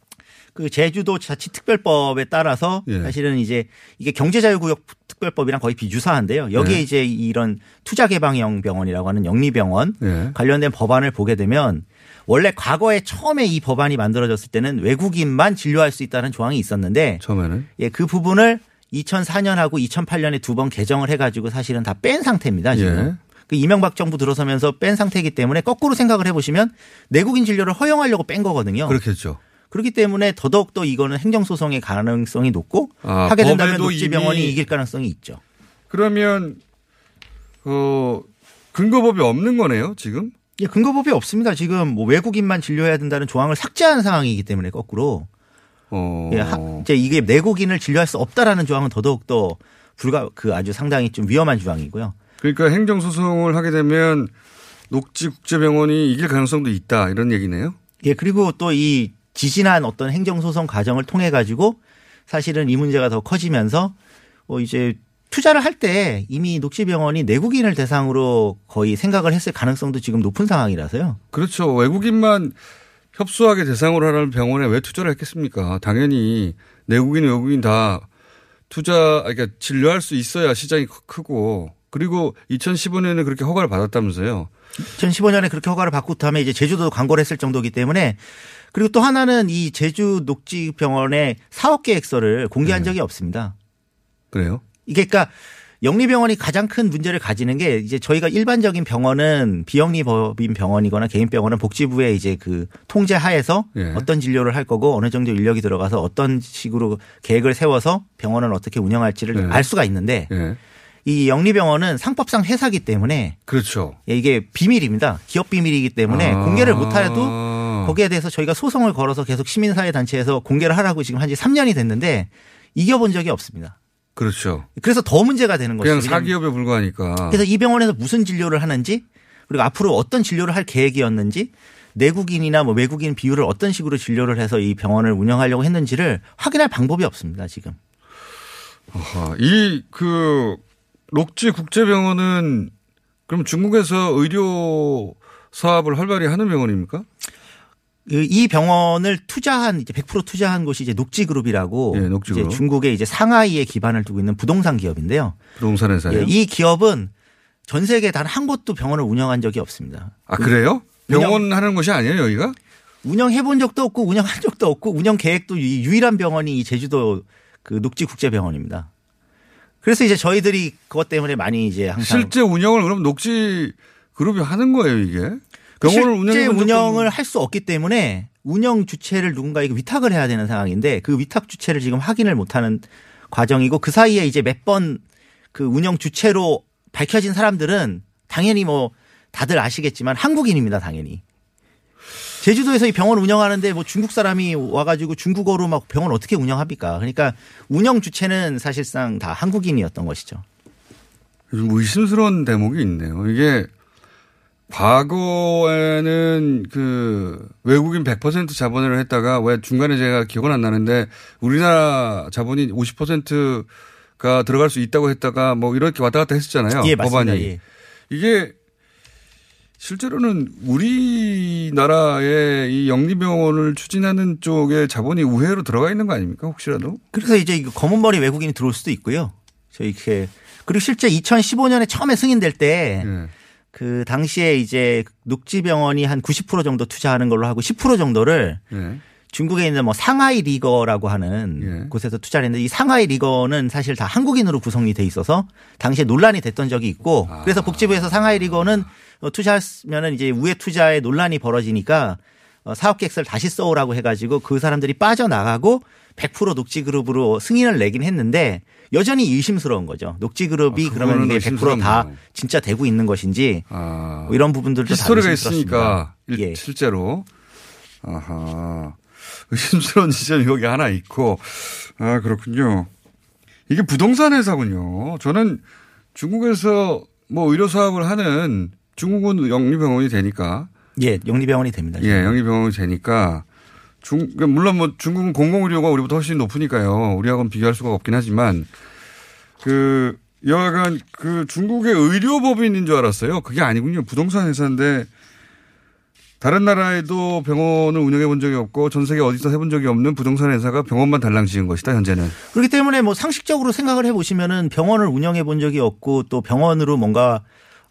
그 제주도 자치특별법에 따라서 예. 사실은 이제 이게 경제자유구역특별법이랑 거의 비유사한데요. 여기에 예. 이제 이런 투자개방형 병원이라고 하는 영리병원 예. 관련된 법안을 보게 되면 원래 과거에 처음에 이 법안이 만들어졌을 때는 외국인만 진료할 수 있다는 조항이 있었는데 처음에는 예, 그 부분을 이천사 년하고 이천팔 년에 두 번 개정을 해가지고 사실은 다 뺀 상태입니다. 지금. 예. 그 이명박 정부 들어서면서 뺀 상태이기 때문에 거꾸로 생각을 해보시면 내국인 진료를 허용하려고 뺀 거거든요. 그렇겠죠. 그렇기 때문에 더더욱 더 이거는 행정소송의 가능성이 높고 아, 하게 된다면 녹지 병원이 이길 가능성이 있죠. 그러면 어, 근거법이 없는 거네요 지금? 예, 근거법이 없습니다. 지금 뭐 외국인만 진료해야 된다는 조항을 삭제한 상황이기 때문에 거꾸로 어... 예, 하, 이제 이게 내국인을 진료할 수 없다라는 조항은 더더욱 더 불가 그 아주 상당히 좀 위험한 조항이고요. 그러니까 행정소송을 하게 되면 녹지 국제병원이 이길 가능성도 있다 이런 얘기네요. 예, 그리고 또 이 지진한 어떤 행정소송 과정을 통해 가지고 사실은 이 문제가 더 커지면서 어 이제 투자를 할 때 이미 녹지병원이 내국인을 대상으로 거의 생각을 했을 가능성도 지금 높은 상황이라서요. 그렇죠. 외국인만 협소하게 대상으로 하는 병원에 왜 투자를 했겠습니까? 당연히 내국인, 외국인 다 투자, 그러니까 진료할 수 있어야 시장이 크고 그리고 이천십오 년에는 그렇게 허가를 받았다면서요. 이천십오 년에 그렇게 허가를 받고 다음에 이제 제주도도 광고를 했을 정도이기 때문에 그리고 또 하나는 이 제주 녹지병원의 사업 계획서를 공개한 네. 적이 없습니다. 그래요? 이게 그러니까 영리병원이 가장 큰 문제를 가지는 게 이제 저희가 일반적인 병원은 비영리법인 병원이거나 개인 병원은 복지부의 이제 그 통제 하에서 네. 어떤 진료를 할 거고 어느 정도 인력이 들어가서 어떤 식으로 계획을 세워서 병원을 어떻게 운영할지를 네. 알 수가 있는데 네. 이 영리병원은 상법상 회사기 때문에 그렇죠. 이게 비밀입니다. 기업 비밀이기 때문에 아. 공개를 못해도 거기에 대해서 저희가 소송을 걸어서 계속 시민사회단체에서 공개를 하라고 지금 한 지 삼 년이 됐는데 이겨본 적이 없습니다. 그렇죠. 그래서 더 문제가 되는 거죠. 그냥 사기업에 불과하니까. 그래서 이 병원에서 무슨 진료를 하는지 그리고 앞으로 어떤 진료를 할 계획이었는지 내국인이나 뭐 외국인 비율을 어떤 식으로 진료를 해서 이 병원을 운영하려고 했는지를 확인할 방법이 없습니다. 지금. 이 그 녹지 국제병원은 그럼 중국에서 의료 사업을 활발히 하는 병원입니까? 이 병원을 투자한 이제 백 퍼센트 투자한 곳이 이제 녹지그룹이라고 예, 녹지그룹. 이제 중국의 이제 상하이에 기반을 두고 있는 부동산 기업인데요. 부동산 회사요? 예, 이 기업은 전 세계 단 한 곳도 병원을 운영한 적이 없습니다. 아 그래요? 병원 운영, 하는 곳이 아니에요, 여기가? 운영해 본 적도 없고 운영한 적도 없고 운영 계획도 유일한 병원이 이 제주도 그 녹지국제병원입니다. 그래서 이제 저희들이 그것 때문에 많이 이제 항상 실제 운영을 그럼 녹지그룹이 하는 거예요, 이게? 병원을 실제 운영을 할 수 없기 때문에 운영 주체를 누군가에게 위탁을 해야 되는 상황인데 그 위탁 주체를 지금 확인을 못하는 과정이고 그 사이에 이제 몇 번 그 운영 주체로 밝혀진 사람들은 당연히 뭐 다들 아시겠지만 한국인입니다 당연히. 제주도에서 이 병원 운영하는데 뭐 중국 사람이 와가지고 중국어로 막 병원 어떻게 운영합니까? 그러니까 운영 주체는 사실상 다 한국인이었던 것이죠. 좀 의심스러운 대목이 있네요. 이게. 과거에는 그 외국인 백 퍼센트 자본을 했다가 왜 중간에 제가 기억은 안 나는데 우리나라 자본이 오십 퍼센트가 들어갈 수 있다고 했다가 뭐 이렇게 왔다 갔다 했었잖아요. 예, 맞습니다. 법안이. 예. 이게 실제로는 우리나라의 이 영리병원을 추진하는 쪽에 자본이 우회로 들어가 있는 거 아닙니까? 혹시라도. 그래서 이제 검은머리 외국인이 들어올 수도 있고요. 저 이렇게 그리고 실제 이천십오 년에 처음에 승인될 때 예. 그 당시에 이제 녹지병원이 한 구십 퍼센트 정도 투자하는 걸로 하고 십 퍼센트 정도를 네. 중국에 있는 뭐 상하이 리거라고 하는 네. 곳에서 투자를 했는데 이 상하이 리거는 사실 다 한국인으로 구성이 돼 있어서 당시에 논란이 됐던 적이 있고 아. 그래서 복지부에서 상하이 리거는 투자하면은 이제 우회 투자에 논란이 벌어지니까 사업 계획서를 다시 써오라고 해가지고 그 사람들이 빠져나가고 백 퍼센트 녹지그룹으로 승인을 내긴 했는데 여전히 의심스러운 거죠. 녹지그룹이 아, 그러면 이게 백 퍼센트 다 진짜 되고 있는 것인지 아, 뭐 이런 부분들도 다 의심스럽습니다. 히스토리가 있으니까 예. 실제로. 아하. 의심스러운 지점이 여기 하나 있고. 아, 그렇군요. 이게 부동산 회사군요. 저는 중국에서 뭐 의료 사업을 하는 중국은 영리병원이 되니까. 예, 영리병원이 됩니다. 지금. 예, 영리병원이 되니까. 중, 그러니까 물론 뭐 중국은 공공의료가 우리보다 훨씬 높으니까요. 우리하고는 비교할 수가 없긴 하지만 그 여하간 그 중국의 의료법인인 줄 알았어요. 그게 아니군요. 부동산 회사인데 다른 나라에도 병원을 운영해 본 적이 없고 전 세계 어디서 해본 적이 없는 부동산 회사가 병원만 달랑 지은 것이다, 현재는. 그렇기 때문에 뭐 상식적으로 생각을 해보시면은 병원을 운영해 본 적이 없고 또 병원으로 뭔가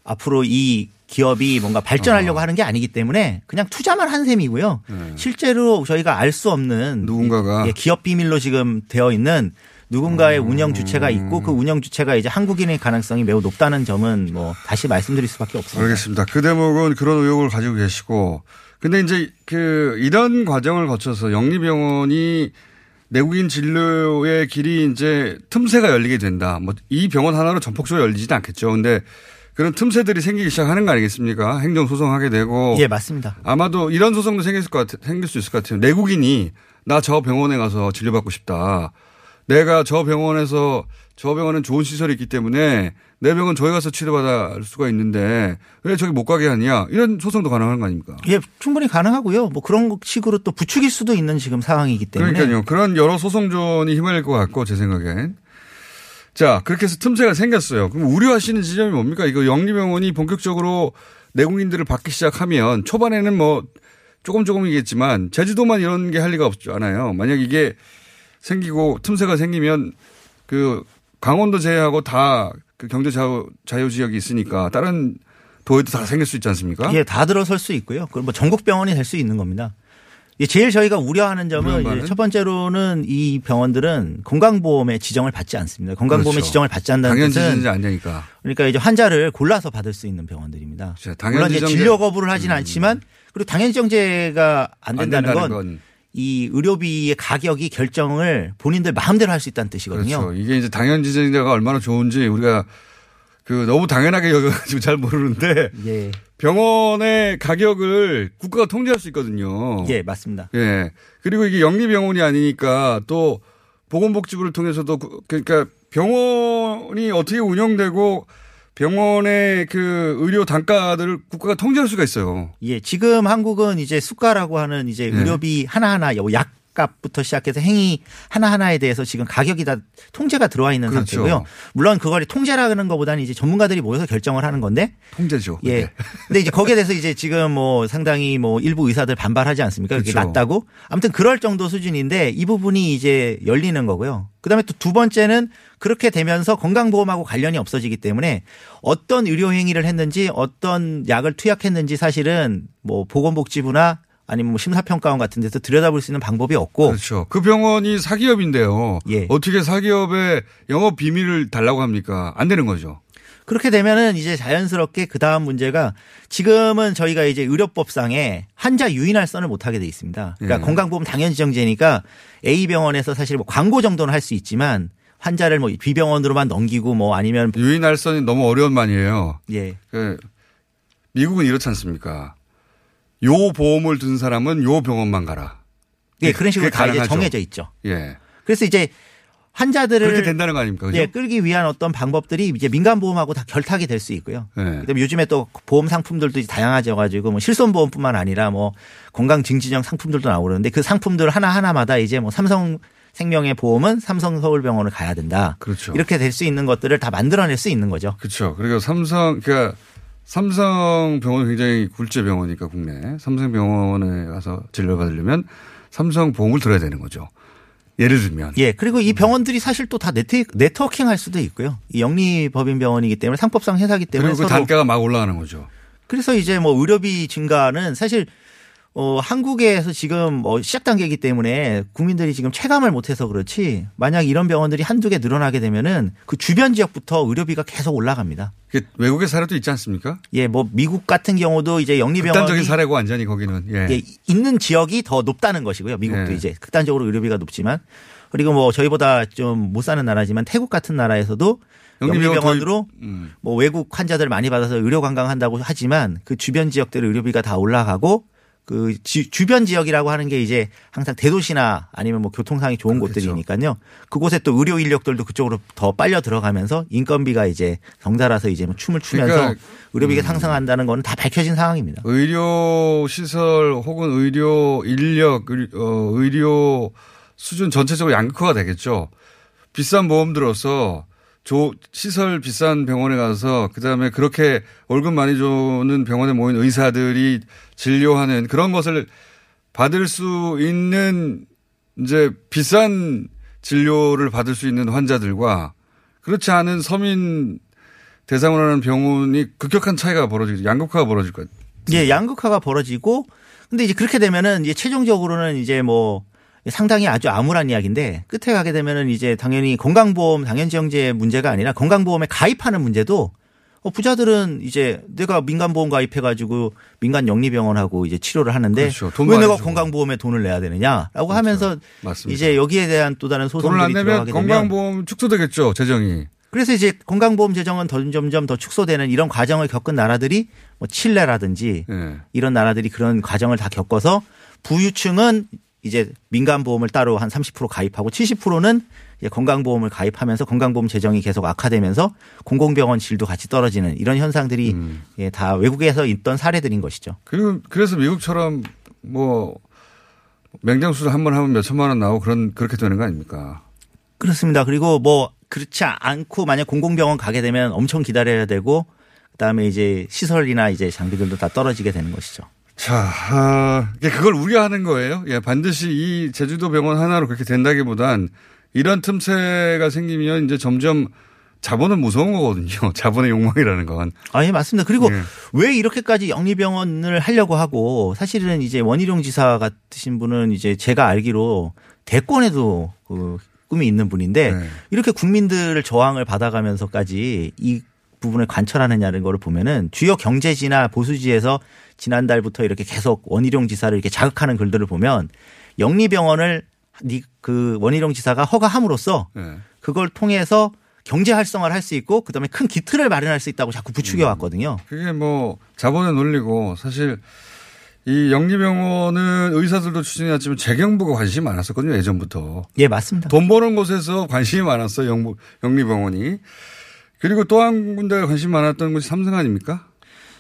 앞으로 이 기업이 뭔가 발전하려고 어. 하는 게 아니기 때문에 그냥 투자만 한 셈이고요. 네. 실제로 저희가 알 수 없는 누군가가 예, 기업 비밀로 지금 되어 있는 누군가의 음. 운영 주체가 있고 그 운영 주체가 이제 한국인일 가능성이 매우 높다는 점은 뭐 다시 말씀드릴 수밖에 없습니다. 알겠습니다. 그 대목은 그런 의혹을 가지고 계시고 근데 이제 그 이런 과정을 거쳐서 영리병원이 내국인 진료의 길이 이제 틈새가 열리게 된다. 뭐 이 병원 하나로 전폭적으로 열리지는 않겠죠. 근데 그런 틈새들이 생기기 시작하는 거 아니겠습니까? 행정 소송하게 되고. 예, 맞습니다. 아마도 이런 소송도 생길 것 같, 생길 수 있을 것 같아요. 내국인이 나 저 병원에 가서 진료받고 싶다. 내가 저 병원에서 저 병원은 좋은 시설이 있기 때문에 내 병원 저기 가서 치료받을 수가 있는데 왜 저기 못 가게 하냐 이런 소송도 가능한 거 아닙니까? 예, 충분히 가능하고요. 뭐 그런 식으로 또 부추길 수도 있는 지금 상황이기 때문에. 그러니까요. 그런 여러 소송전이 휘말릴 것 같고 제 생각엔. 자, 그렇게 해서 틈새가 생겼어요. 그럼 우려하시는 지점이 뭡니까? 이거 영리병원이 본격적으로 내국인들을 받기 시작하면 초반에는 뭐 조금 조금이겠지만 제주도만 이런 게 할 리가 없잖아요. 만약 이게 생기고 틈새가 생기면 그 강원도 제외하고 다 그 경제 자유, 자유 지역이 있으니까 다른 도에도 다 생길 수 있지 않습니까? 예, 다 들어설 수 있고요. 그럼 뭐 전국 병원이 될 수 있는 겁니다. 예, 제일 저희가 우려하는 점은 이제 첫 번째로는 이 병원들은 건강보험의 지정을 받지 않습니다. 건강보험의 그렇죠. 지정을 받지 않는다는 당연 것은 당연지지 않으니까. 그러니까 이제 환자를 골라서 받을 수 있는 병원들입니다. 물론 이제 진료 거부를 하지는 음. 않지만 그리고 당연지정제가 안 된다는, 안 된다는 건, 건. 이 의료비의 가격이 결정을 본인들 마음대로 할 수 있다는 뜻이거든요. 그렇죠. 이게 이제 당연지정제가 얼마나 좋은지 우리가 그 너무 당연하게 여겨가지고 잘 모르는데 예. 병원의 가격을 국가가 통제할 수 있거든요. 예, 맞습니다. 예. 그리고 이게 영리병원이 아니니까 또 보건복지부를 통해서도 그러니까 병원이 어떻게 운영되고 병원의 그 의료 단가들을 국가가 통제할 수가 있어요. 예, 지금 한국은 이제 수가라고 하는 이제 의료비 예. 하나하나 약값부터 시작해서 행위 하나하나에 대해서 지금 가격이 다 통제가 들어와 있는 그렇죠. 상태고요. 물론 그걸 통제라는 것보다는 이제 전문가들이 모여서 결정을 하는 건데 통제죠. 예. 네. 근데 이제 거기에 대해서 이제 지금 뭐 상당히 뭐 일부 의사들 반발하지 않습니까? 그게 그렇죠. 낮다고. 아무튼 그럴 정도 수준인데 이 부분이 이제 열리는 거고요. 그다음에 또 두 번째는 그렇게 되면서 건강보험하고 관련이 없어지기 때문에 어떤 의료 행위를 했는지 어떤 약을 투약했는지 사실은 뭐 보건복지부나 아니면 뭐 심사평가원 같은 데서 들여다볼 수 있는 방법이 없고. 그렇죠. 그 병원이 사기업인데요. 예. 어떻게 사기업에 영업 비밀을 달라고 합니까? 안 되는 거죠. 그렇게 되면은 이제 자연스럽게 그 다음 문제가 지금은 저희가 이제 의료법상에 환자 유인할 선을 못하게 돼 있습니다. 그러니까 예. 건강보험 당연지정제니까 A 병원에서 사실 뭐 광고 정도는 할 수 있지만 환자를 뭐 B 병원으로만 넘기고 뭐 아니면 유인할 선이 너무 어려운 말이에요. 예. 그 미국은 이렇지 않습니까? 요 보험을 든 사람은 요 병원만 가라. 예, 그런 식으로 다 이제 정해져 있죠. 예. 그래서 이제 환자들을 그렇게 된다는 거 아닙니까? 그렇죠? 예, 끌기 위한 어떤 방법들이 이제 민간 보험하고 다 결탁이 될 수 있고요. 예. 그다음에 요즘에 또 보험 상품들도 다양해져 가지고 뭐 실손 보험뿐만 아니라 뭐 건강 증진형 상품들도 나오는데 그 상품들 하나 하나마다 이제 뭐 삼성 생명의 보험은 삼성 서울병원을 가야 된다. 그렇죠. 이렇게 될 수 있는 것들을 다 만들어낼 수 있는 거죠. 그렇죠. 그리고 삼성 그러니까 삼성 병원은 굉장히 굴제 병원이니까 국내 삼성 병원에 가서 진료받으려면 삼성 보험을 들어야 되는 거죠. 예를 들면. 예. 그리고 이 병원들이 사실 또 다 네트, 네트워킹 할 수도 있고요. 이 영리법인 병원이기 때문에 상법상 회사이기 때문에. 그리고 그 단가가 막 올라가는 거죠. 그래서 이제 뭐 의료비 증가는 사실 어, 한국에서 지금 뭐 시작 단계이기 때문에 국민들이 지금 체감을 못해서 그렇지 만약 이런 병원들이 한두 개 늘어나게 되면은 그 주변 지역부터 의료비가 계속 올라갑니다. 외국의 사례도 있지 않습니까? 예, 뭐 미국 같은 경우도 이제 영리병원이 극단적인 사례고 완전히 거기는 예. 예, 있는 지역이 더 높다는 것이고요. 미국도 예. 이제 극단적으로 의료비가 높지만 그리고 뭐 저희보다 좀 못 사는 나라지만 태국 같은 나라에서도 영리병원으로 음. 뭐 외국 환자들 많이 받아서 의료 관광한다고 하지만 그 주변 지역들의 의료비가 다 올라가고. 그 지, 주변 지역이라고 하는 게 이제 항상 대도시나 아니면 뭐 교통상이 좋은 그렇겠죠. 곳들이니까요. 그곳에 또 의료 인력들도 그쪽으로 더 빨려 들어가면서 인건비가 이제 경달아서 이제 뭐 춤을 추면서 그러니까, 의료비가 음. 상승한다는 건 다 밝혀진 상황입니다. 의료 시설 혹은 의료 인력, 의료 수준 전체적으로 양극화가 되겠죠. 비싼 보험 들어서 조, 시설 비싼 병원에 가서 그다음에 그렇게 월급 많이 주는 병원에 모인 의사들이 진료하는 그런 것을 받을 수 있는 이제 비싼 진료를 받을 수 있는 환자들과 그렇지 않은 서민 대상으로 하는 병원이 급격한 차이가 벌어지고 양극화가 벌어질 것 같아요. 예, 양극화가 벌어지고 근데 이제 그렇게 되면은 이제 최종적으로는 이제 뭐 상당히 아주 암울한 이야기인데 끝에 가게 되면은 이제 당연히 건강보험 당연지원제 문제가 아니라 건강보험에 가입하는 문제도 어, 부자들은 이제 내가 민간보험 가입해가지고 민간 영리병원하고 이제 치료를 하는데 그렇죠. 왜 내가 주고. 건강보험에 돈을 내야 되느냐라고 그렇죠. 하면서 맞습니다. 이제 여기에 대한 또 다른 소송들이 들어가게 되면 건강보험 축소되겠죠 재정이. 그래서 이제 건강보험 재정은 점점점 더 축소되는 이런 과정을 겪은 나라들이 뭐 칠레라든지 네. 이런 나라들이 그런 과정을 다 겪어서 부유층은 이제 민간보험을 따로 한 삼십 퍼센트 가입하고 칠십 퍼센트는 이제 건강보험을 가입하면서 건강보험 재정이 계속 악화되면서 공공병원 질도 같이 떨어지는 이런 현상들이 음. 예, 다 외국에서 있던 사례들인 것이죠. 그리고 그래서 미국처럼 뭐 맹장수술 한 번 하면 몇 천만 원 나오고 그런 그렇게 되는 거 아닙니까? 그렇습니다. 그리고 뭐 그렇지 않고 만약 공공병원 가게 되면 엄청 기다려야 되고 그다음에 이제 시설이나 이제 장비들도 다 떨어지게 되는 것이죠. 자, 아, 그걸 우려하는 거예요. 예, 반드시 이 제주도 병원 하나로 그렇게 된다기보단 이런 틈새가 생기면 이제 점점 자본은 무서운 거거든요. 자본의 욕망이라는 건. 아, 예, 맞습니다. 그리고 예. 왜 이렇게까지 영리병원을 하려고 하고 사실은 이제 원희룡 지사 같으신 분은 이제 제가 알기로 대권에도 그 꿈이 있는 분인데 네. 이렇게 국민들을 저항을 받아가면서까지 이 부분을 관철하느냐는 걸 보면은 주요 경제지나 보수지에서 지난달부터 이렇게 계속 원희룡 지사를 이렇게 자극하는 글들을 보면 영리병원을 그 원희룡 지사가 허가함으로써 네. 그걸 통해서 경제 활성화를 할 수 있고 그다음에 큰 기틀을 마련할 수 있다고 자꾸 부추겨 왔거든요. 그게 뭐 자본의 논리고 사실 이 영리병원은 의사들도 추진해왔지만 재경부가 관심이 많았었거든요. 예전부터. 예, 맞습니다. 돈 버는 곳에서 관심이 많았어요. 영부, 영리병원이. 그리고 또 한 군데가 관심 많았던 곳이 삼성 아닙니까?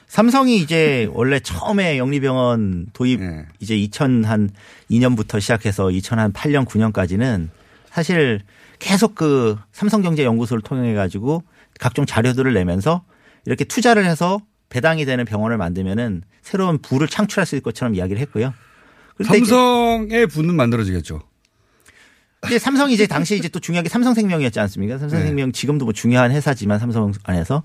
삼성이 이제 원래 처음에 영리병원 도입 네. 이제 이천이 년부터 시작해서 이천팔 년 구 년까지는 사실 계속 그 삼성경제연구소를 통해 가지고 각종 자료들을 내면서 이렇게 투자를 해서 배당이 되는 병원을 만들면은 새로운 부를 창출할 수 있을 것처럼 이야기를 했고요. 삼성의 부는 만들어지겠죠. 근데 삼성이 이제 당시에 이제 또 중요한 게 삼성생명이었지 않습니까? 삼성생명 네. 지금도 뭐 중요한 회사지만 삼성 안에서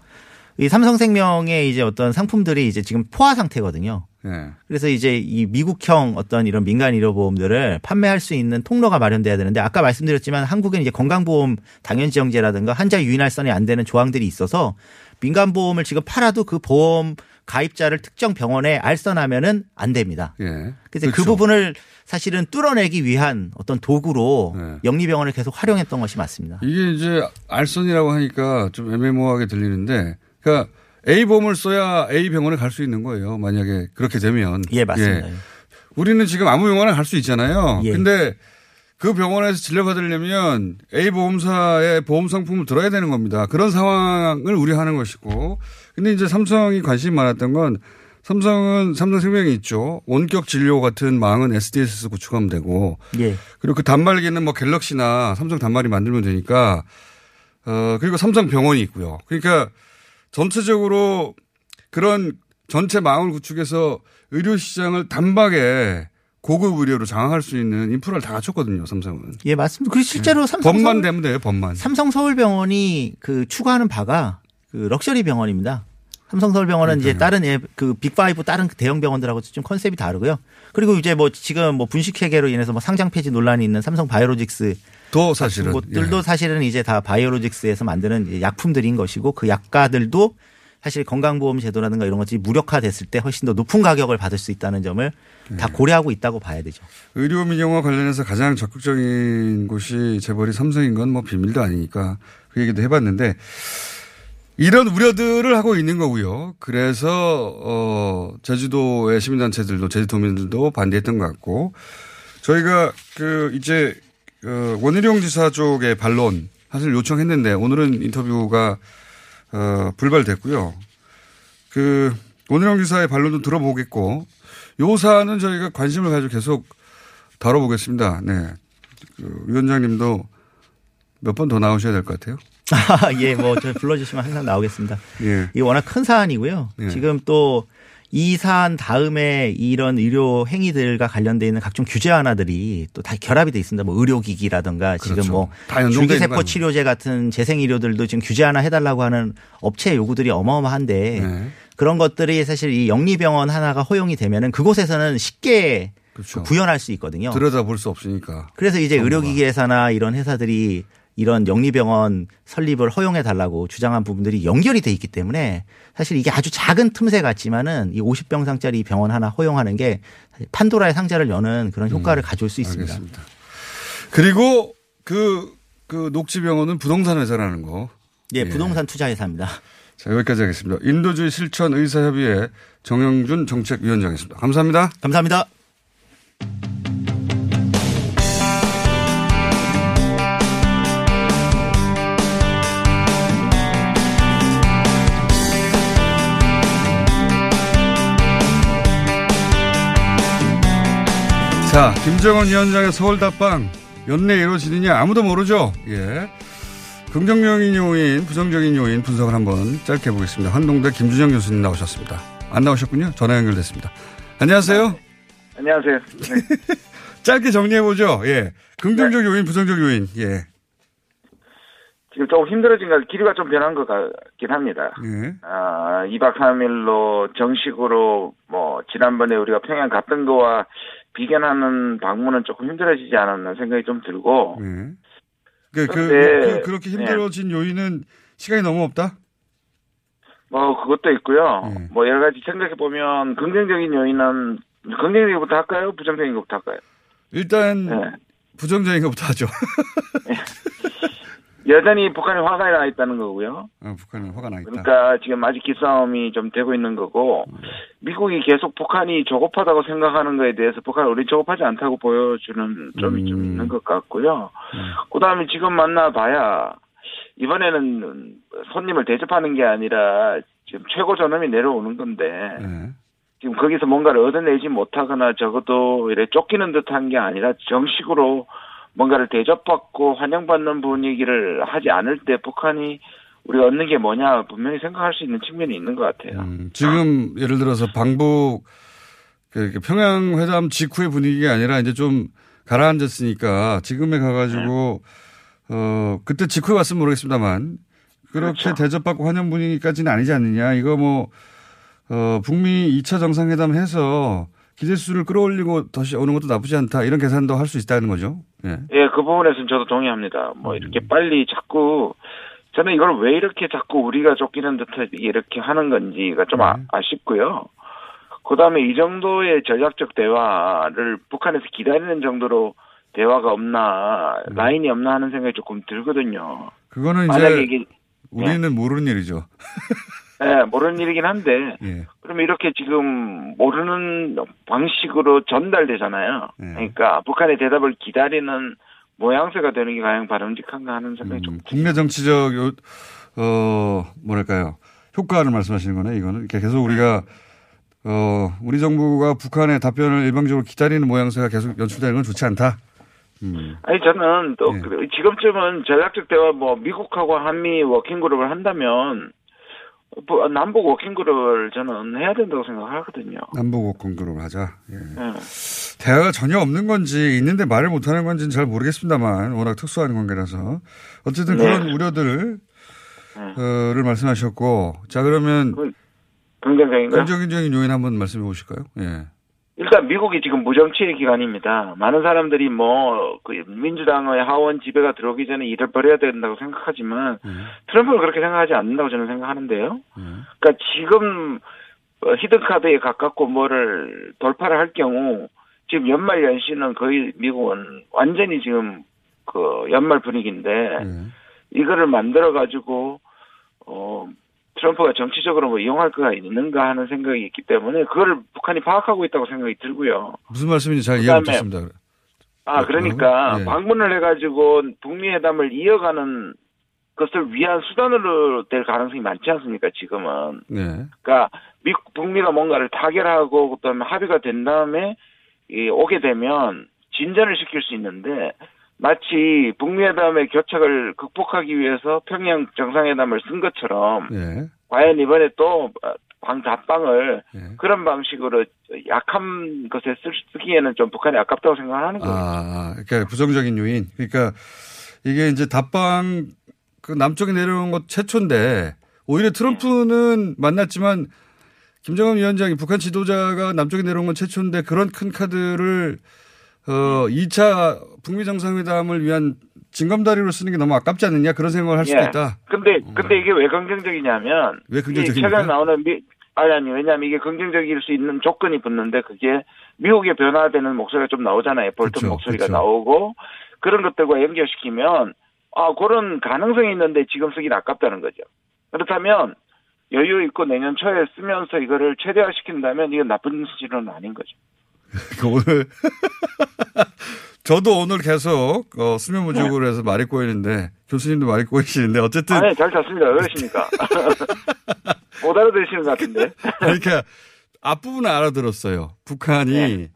이 삼성생명의 이제 어떤 상품들이 이제 지금 포화 상태거든요. 네. 그래서 이제 이 미국형 어떤 이런 민간 의료보험들을 판매할 수 있는 통로가 마련돼야 되는데 아까 말씀드렸지만 한국은 이제 건강보험 당연지원제라든가 환자 유인할선이 안 되는 조항들이 있어서 민간보험을 지금 팔아도 그 보험 가입자를 특정 병원에 알선하면은 안 됩니다. 예. 그래서 그렇죠. 그 부분을 사실은 뚫어내기 위한 어떤 도구로 예. 영리병원을 계속 활용했던 것이 맞습니다. 이게 이제 알선이라고 하니까 좀 애매모호하게 들리는데, 그러니까 A 보험을 써야 A 병원에 갈 수 있는 거예요. 만약에 그렇게 되면. 예, 맞습니다. 예. 우리는 지금 아무 병원에 갈 수 있잖아요. 예. 근데 그 병원에서 진료받으려면 A 보험사의 보험 상품을 들어야 되는 겁니다. 그런 상황을 우려하는 것이고. 근데 이제 삼성이 관심이 많았던 건 삼성은 삼성생명이 있죠. 원격 진료 같은 망은 에스디에스에서 구축하면 되고. 예. 그리고 그 단말기는 뭐 갤럭시나 삼성 단말이 만들면 되니까. 어, 그리고 삼성 병원이 있고요. 그러니까 전체적으로 그런 전체 망을 구축해서 의료 시장을 단박에 고급 의료로 장악할 수 있는 인프라를 다 갖췄거든요, 삼성은. 예, 맞습니다. 그리고 실제로 네. 삼성. 법만 되면 돼요, 법만. 삼성 서울병원이 그 추구하는 바가 그 럭셔리 병원입니다. 삼성 서울병원은 그러니까요. 이제 다른 그 빅 파이브 다른 대형 병원들하고 좀 컨셉이 다르고요. 그리고 이제 뭐 지금 뭐 분식회계로 인해서 뭐 상장 폐지 논란이 있는 삼성 바이오로직스. 도 사실은. 것들도 예. 사실은 이제 다 바이오로직스에서 만드는 약품들인 것이고 그 약가들도 사실 건강보험 제도라든가 이런 것들이 무력화됐을 때 훨씬 더 높은 가격을 받을 수 있다는 점을 네. 다 고려하고 있다고 봐야 되죠. 의료 민영화 관련해서 가장 적극적인 곳이 재벌이 삼성인 건 뭐 비밀도 아니니까 그 얘기도 해봤는데 이런 우려들을 하고 있는 거고요. 그래서 어, 제주도의 시민단체들도 제주도민들도 반대했던 것 같고, 저희가 그 이제 어, 원희룡 지사 쪽의 반론 사실 요청했는데 오늘은 인터뷰가 어, 불발됐고요. 그 원희룡 지사의 반론도 들어보겠고, 요 사안은 저희가 관심을 가지고 계속 다뤄보겠습니다. 네, 그 위원장님도 몇 번 더 나오셔야 될 것 같아요. 아, 예, 뭐, 저 불러주시면 항상 나오겠습니다. 예. 이게 워낙 큰 사안이고요. 예. 지금 또 이 사안 다음에 이런 의료 행위들과 관련되어 있는 각종 규제 완화들이 또 다 결합이 돼 있습니다. 뭐 의료기기라든가 그렇죠. 지금 뭐 줄기세포 치료제 같은 재생의료들도 지금 규제 하나 해달라고 하는 업체 요구들이 어마어마한데 예. 그런 것들이 사실 이 영리병원 하나가 허용이 되면은 그곳에서는 쉽게 그렇죠. 구현할 수 있거든요. 들여다볼 수 없으니까. 그래서 이제 정보가. 의료기기 회사나 이런 회사들이 이런 영리병원 설립을 허용해 달라고 주장한 부분들이 연결이 돼 있기 때문에 사실 이게 아주 작은 틈새 같지만은 이 오십 병상짜리 병원 하나 허용하는 게 판도라의 상자를 여는 그런 효과를 음, 가져올 수 있습니다. 알겠습니다. 그리고 그, 그 녹지병원은 부동산 회사라는 거. 예, 부동산 예. 투자 회사입니다. 자, 여기까지 하겠습니다. 인도주의 실천 의사협의회 정영준 정책위원장이었습니다. 감사합니다. 감사합니다. 자, 김정은 위원장의 서울 답방 연내 이루어지느냐 아무도 모르죠. 예, 긍정적인 요인, 부정적인 요인 분석을 한번 짧게 보겠습니다. 한동대 김준영 교수님 나오셨습니다. 안 나오셨군요. 전화 연결됐습니다. 안녕하세요. 안녕하세요. 네. 짧게 정리해 보죠. 예, 긍정적 네. 요인, 부정적 요인. 예, 지금 조금 힘들어진 것, 기류가 좀 변한 것 같긴 합니다. 예. 아, 이박 삼일로 정식으로 뭐 지난번에 우리가 평양 갔던 거와 비견하는 방문은 조금 힘들어지지 않았나 생각이 좀 들고. 네. 그러니까 그런데 그, 그, 그렇게 힘들어진 네. 요인은 시간이 너무 없다? 뭐 그것도 있고요. 네. 뭐 여러 가지 생각해 보면 긍정적인 요인은 긍정적인 것부터 할까요? 부정적인 것부터 할까요? 일단 네. 부정적인 것부터 하죠. 여전히 북한이 화가 나 있다는 거고요. 아, 북한이 화가 나 있다. 그러니까 지금 아직 기싸움이 좀 되고 있는 거고, 미국이 계속 북한이 조급하다고 생각하는 거에 대해서 북한은 우리 조급하지 않다고 보여주는 점이 음. 좀 있는 것 같고요. 음. 그 다음에 지금 만나봐야 이번에는 손님을 대접하는 게 아니라 지금 최고 전원이 내려오는 건데 네. 지금 거기서 뭔가를 얻어내지 못하거나 적어도 이래 쫓기는 듯한 게 아니라 정식으로 뭔가를 대접받고 환영받는 분위기를 하지 않을 때 북한이 우리가 얻는 게 뭐냐 분명히 생각할 수 있는 측면이 있는 것 같아요. 음, 지금 예를 들어서 방북 그 평양 회담 직후의 분위기가 아니라 이제 좀 가라앉았으니까 지금에 가가지고 네. 어 그때 직후에 왔으면 모르겠습니다만 그렇게 그렇죠. 대접받고 환영 분위기까지는 아니지 않느냐. 이거 뭐 어, 북미 이 차 정상회담 해서 기대수를 끌어올리고 다시 오는 것도 나쁘지 않다. 이런 계산도 할 수 있다는 거죠. 예. 예, 그 부분에서는 저도 동의합니다. 뭐 이렇게 빨리 자꾸 저는 이걸 왜 이렇게 자꾸 우리가 쫓기는 듯하게 이렇게 하는 건지가 좀 아, 아쉽고요. 그다음에 이 정도의 전략적 대화를 북한에서 기다리는 정도로 대화가 없나 음. 라인이 없나 하는 생각이 조금 들거든요. 그거는 이제 이게, 우리는 예. 모르는 일이죠. 네, 모르는 일이긴 한데, 예. 그러면 이렇게 지금 모르는 방식으로 전달되잖아요. 예. 그러니까 북한의 대답을 기다리는 모양새가 되는 게 과연 바람직한가 하는 생각이 음, 좀. 국내 정치적, 요, 어, 뭐랄까요. 효과를 말씀하시는 거네, 이거는. 계속 우리가, 어, 우리 정부가 북한의 답변을 일방적으로 기다리는 모양새가 계속 연출되는 건 좋지 않다. 음. 아니 저는 또, 예. 지금쯤은 전략적 대화 뭐 미국하고 한미 워킹그룹을 한다면 남북 워킹그룹을 저는 해야 된다고 생각하거든요. 남북 워킹그룹을 하자. 예. 네. 대화가 전혀 없는 건지 있는데 말을 못하는 건지는 잘 모르겠습니다만 워낙 특수한 관계라서 어쨌든 네. 그런 우려들을 네. 말씀하셨고, 자 그러면 긍정적인가요? 긍정적인 요인 한번 말씀해 보실까요? 예. 일단 미국이 지금 무정치의 기간입니다. 많은 사람들이 뭐 그 민주당의 하원 지배가 들어오기 전에 일을 벌여야 된다고 생각하지만 음. 트럼프는 그렇게 생각하지 않는다고 저는 생각하는데요. 음. 그러니까 지금 히든카드에 가깝고 뭐를 돌파를 할 경우 지금 연말 연시는 거의 미국은 완전히 지금 그 연말 분위기인데 음. 이거를 만들어 가지고 어 트럼프가 정치적으로 뭐 이용할 거가 있는가 하는 생각이 있기 때문에 그거를 북한이 파악하고 있다고 생각이 들고요. 무슨 말씀인지 잘 이해 못했습니다. 아, 그러니까 예. 방문을 해가지고 북미 회담을 이어가는 것을 위한 수단으로 될 가능성이 많지 않습니까, 지금은. 예. 그러니까 미국, 북미가 뭔가를 타결하고 그다음에 합의가 된 다음에 이, 오게 되면 진전을 시킬 수 있는데 마치 북미회담의 교착을 극복하기 위해서 평양 정상회담을 쓴 것처럼 예. 과연 이번에 또 방자방을 예. 그런 방식으로 약한 것에 쓰기에는 좀 북한이 아깝다고 생각하는 거예요. 아, 그러니까 부정적인 요인. 그러니까 이게 이제 답방 그 남쪽에 내려온 것 최초인데 오히려 트럼프는 예. 만났지만 김정은 위원장이 북한 지도자가 남쪽에 내려온 건 최초인데 그런 큰 카드를 어, 이 차 북미 정상회담을 위한 징검다리로 쓰는 게 너무 아깝지 않느냐 그런 생각을 할 수도 예. 있다. 근데, 근데 이게 왜 긍정적이냐면. 왜 긍정적입니까? 최근 나오는 미, 아니, 아니, 왜냐면 이게 긍정적일 수 있는 조건이 붙는데 그게 미국에 변화되는 목소리가 좀 나오잖아요. 볼턴 목소리가 그쵸. 나오고 그런 것들과 연결시키면 아, 그런 가능성이 있는데 지금 쓰긴 아깝다는 거죠. 그렇다면 여유 있고 내년 초에 쓰면서 이거를 최대화시킨다면 이건 나쁜 수준은 아닌 거죠. 오늘 저도 오늘 계속 어, 수면 부족으로 네. 해서 말이 꼬이는데 교수님도 말이 꼬이시는데 어쨌든 아니 잘 잤습니다. 왜 그러십니까? 못 알아들으시는 것 같은데. 그러니까 앞부분은 알아들었어요. 북한이 네.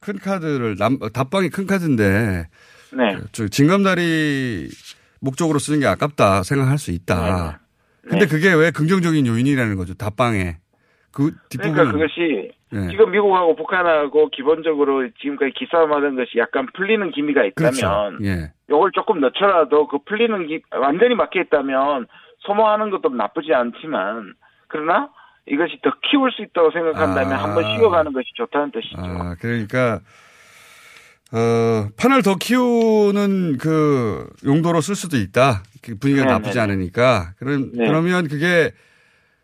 큰 카드를 남, 답방이 큰 카드인데 네. 징검다리 목적으로 쓰는 게 아깝다 생각할 수 있다. 네. 근데 네. 그게 왜 긍정적인 요인이라는 거죠. 답방에. 그 뒷부분. 그러니까 그것이 네. 지금 미국하고 북한하고 기본적으로 지금까지 기싸움하던 것이 약간 풀리는 기미가 있다면 그렇죠. 예. 이걸 조금 늦춰라도 그 풀리는 기 완전히 막혀 있다면 소모하는 것도 나쁘지 않지만 그러나 이것이 더 키울 수 있다고 생각한다면 아. 한번 쉬어가는 것이 좋다는 뜻이죠. 아, 그러니까 어, 판을 더 키우는 그 용도로 쓸 수도 있다. 분위기가 네네. 나쁘지 않으니까 그럼 네. 그러면 그게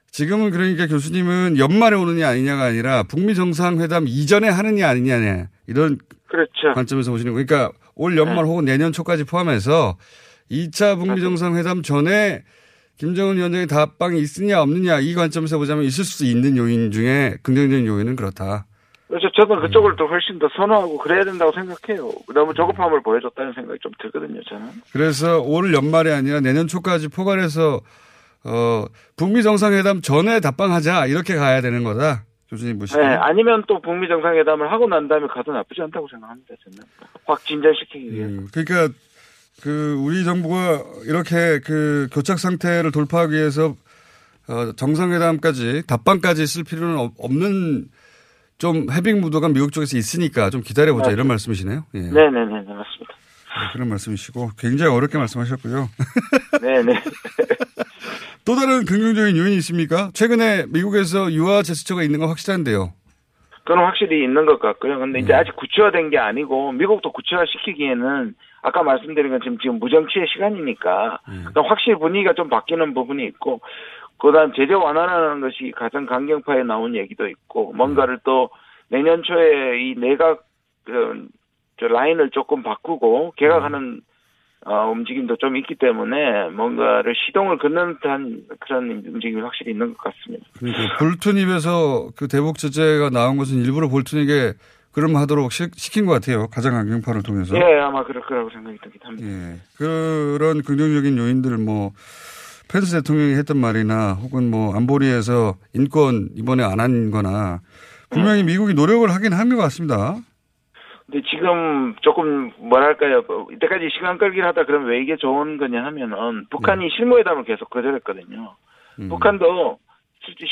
지금은 그러니까 교수님은 연말에 오느냐 아니냐가 아니라 북미 정상회담 이전에 하느냐 아니냐냐 이런 그렇죠. 관점에서 보시는 거예요. 그러니까 올 연말 네. 혹은 내년 초까지 포함해서 이 차 북미 정상회담 전에 김정은 위원장의 답방이 있으냐 없느냐 이 관점에서 보자면 있을 수 있는 요인 중에 긍정적인 요인은 그렇다. 그래서 저는 그쪽을 네. 더 훨씬 더 선호하고 그래야 된다고 생각해요. 너무 조급함을 보여줬다는 생각이 좀 들거든요. 저는. 그래서 올 연말이 아니라 내년 초까지 포괄해서 어, 북미 정상회담 전에 답방하자, 이렇게 가야 되는 거다, 교수님 보시죠. 네, 아니면 또 북미 정상회담을 하고 난 다음에 가도 나쁘지 않다고 생각합니다, 저는. 확 진전시키기 위해서. 음, 그러니까, 그, 우리 정부가 이렇게 그 교착 상태를 돌파하기 위해서, 어, 정상회담까지, 답방까지 쓸 필요는 없는 좀 해빙 무도가 미국 쪽에서 있으니까 좀 기다려보자, 네, 이런 말씀이시네요. 예. 네네네, 네, 맞습니다. 네, 그런 말씀이시고, 굉장히 어렵게 말씀하셨고요. 네네. 또 다른 긍정적인 요인이 있습니까? 최근에 미국에서 유화 제스처가 있는 건 확실한데요. 그건 확실히 있는 것 같고요. 근데 네. 이제 아직 구체화된 게 아니고 미국도 구체화시키기에는 아까 말씀드린 건 지금, 지금 무정치의 시간이니까 네. 확실히 분위기가 좀 바뀌는 부분이 있고 그다음 제재 완화라는 것이 가장 강경파에 나온 얘기도 있고 뭔가를 또 내년 초에 이 내각 그, 저 라인을 조금 바꾸고 개각하는 어, 움직임도 좀 있기 때문에 뭔가를 시동을 긋는 듯한 그런 움직임이 확실히 있는 것 같습니다. 그러니까 볼튼 입에서 그 대북 제재가 나온 것은 일부러 볼튼에게 그럼 하도록 시, 시킨 것 같아요. 가장 강경파를 통해서. 예, 아마 그럴 거라고 생각이 들긴 합니다. 예, 그런 긍정적인 요인들 뭐 펜스 대통령이 했던 말이나 혹은 뭐 안보리에서 인권 이번에 안 한 거나 분명히 음. 미국이 노력을 하긴 한 것 같습니다. 근데 지금 조금 뭐랄까요. 이때까지 시간 끌기를 하다 그러면 왜 이게 좋은 거냐 하면은 북한이 실무회담을 계속 거절했거든요. 음. 북한도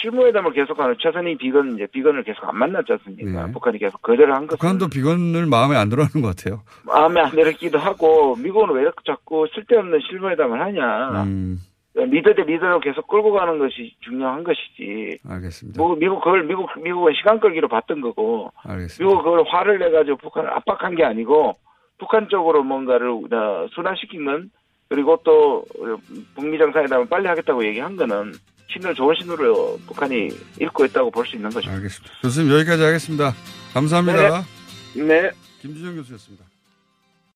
실무회담을 계속하는 최선희 비건, 이제 비건을 계속 안 만났지 않습니까? 네. 북한이 계속 거절을 한 것은. 북한도 비건을 마음에 안 들어 하는 것 같아요. 마음에 안 들었기도 하고 미국은 왜 이렇게 자꾸 쓸데없는 실무회담을 하냐. 음. 리더 대 리더로 계속 끌고 가는 것이 중요한 것이지. 알겠습니다. 미국 그걸 미국 미국은 시간 끌기로 봤던 거고. 알겠습니다. 미국 그걸 화를 내가지고 북한을 압박한 게 아니고 북한 쪽으로 뭔가를 순화시키는 그리고 또 북미 정상회담을 빨리 하겠다고 얘기한 거는 신호 좋은 신호로 북한이 읽고 있다고 볼 수 있는 거죠. 알겠습니다. 교수님 여기까지 하겠습니다. 감사합니다. 네. 네. 김준영 교수였습니다.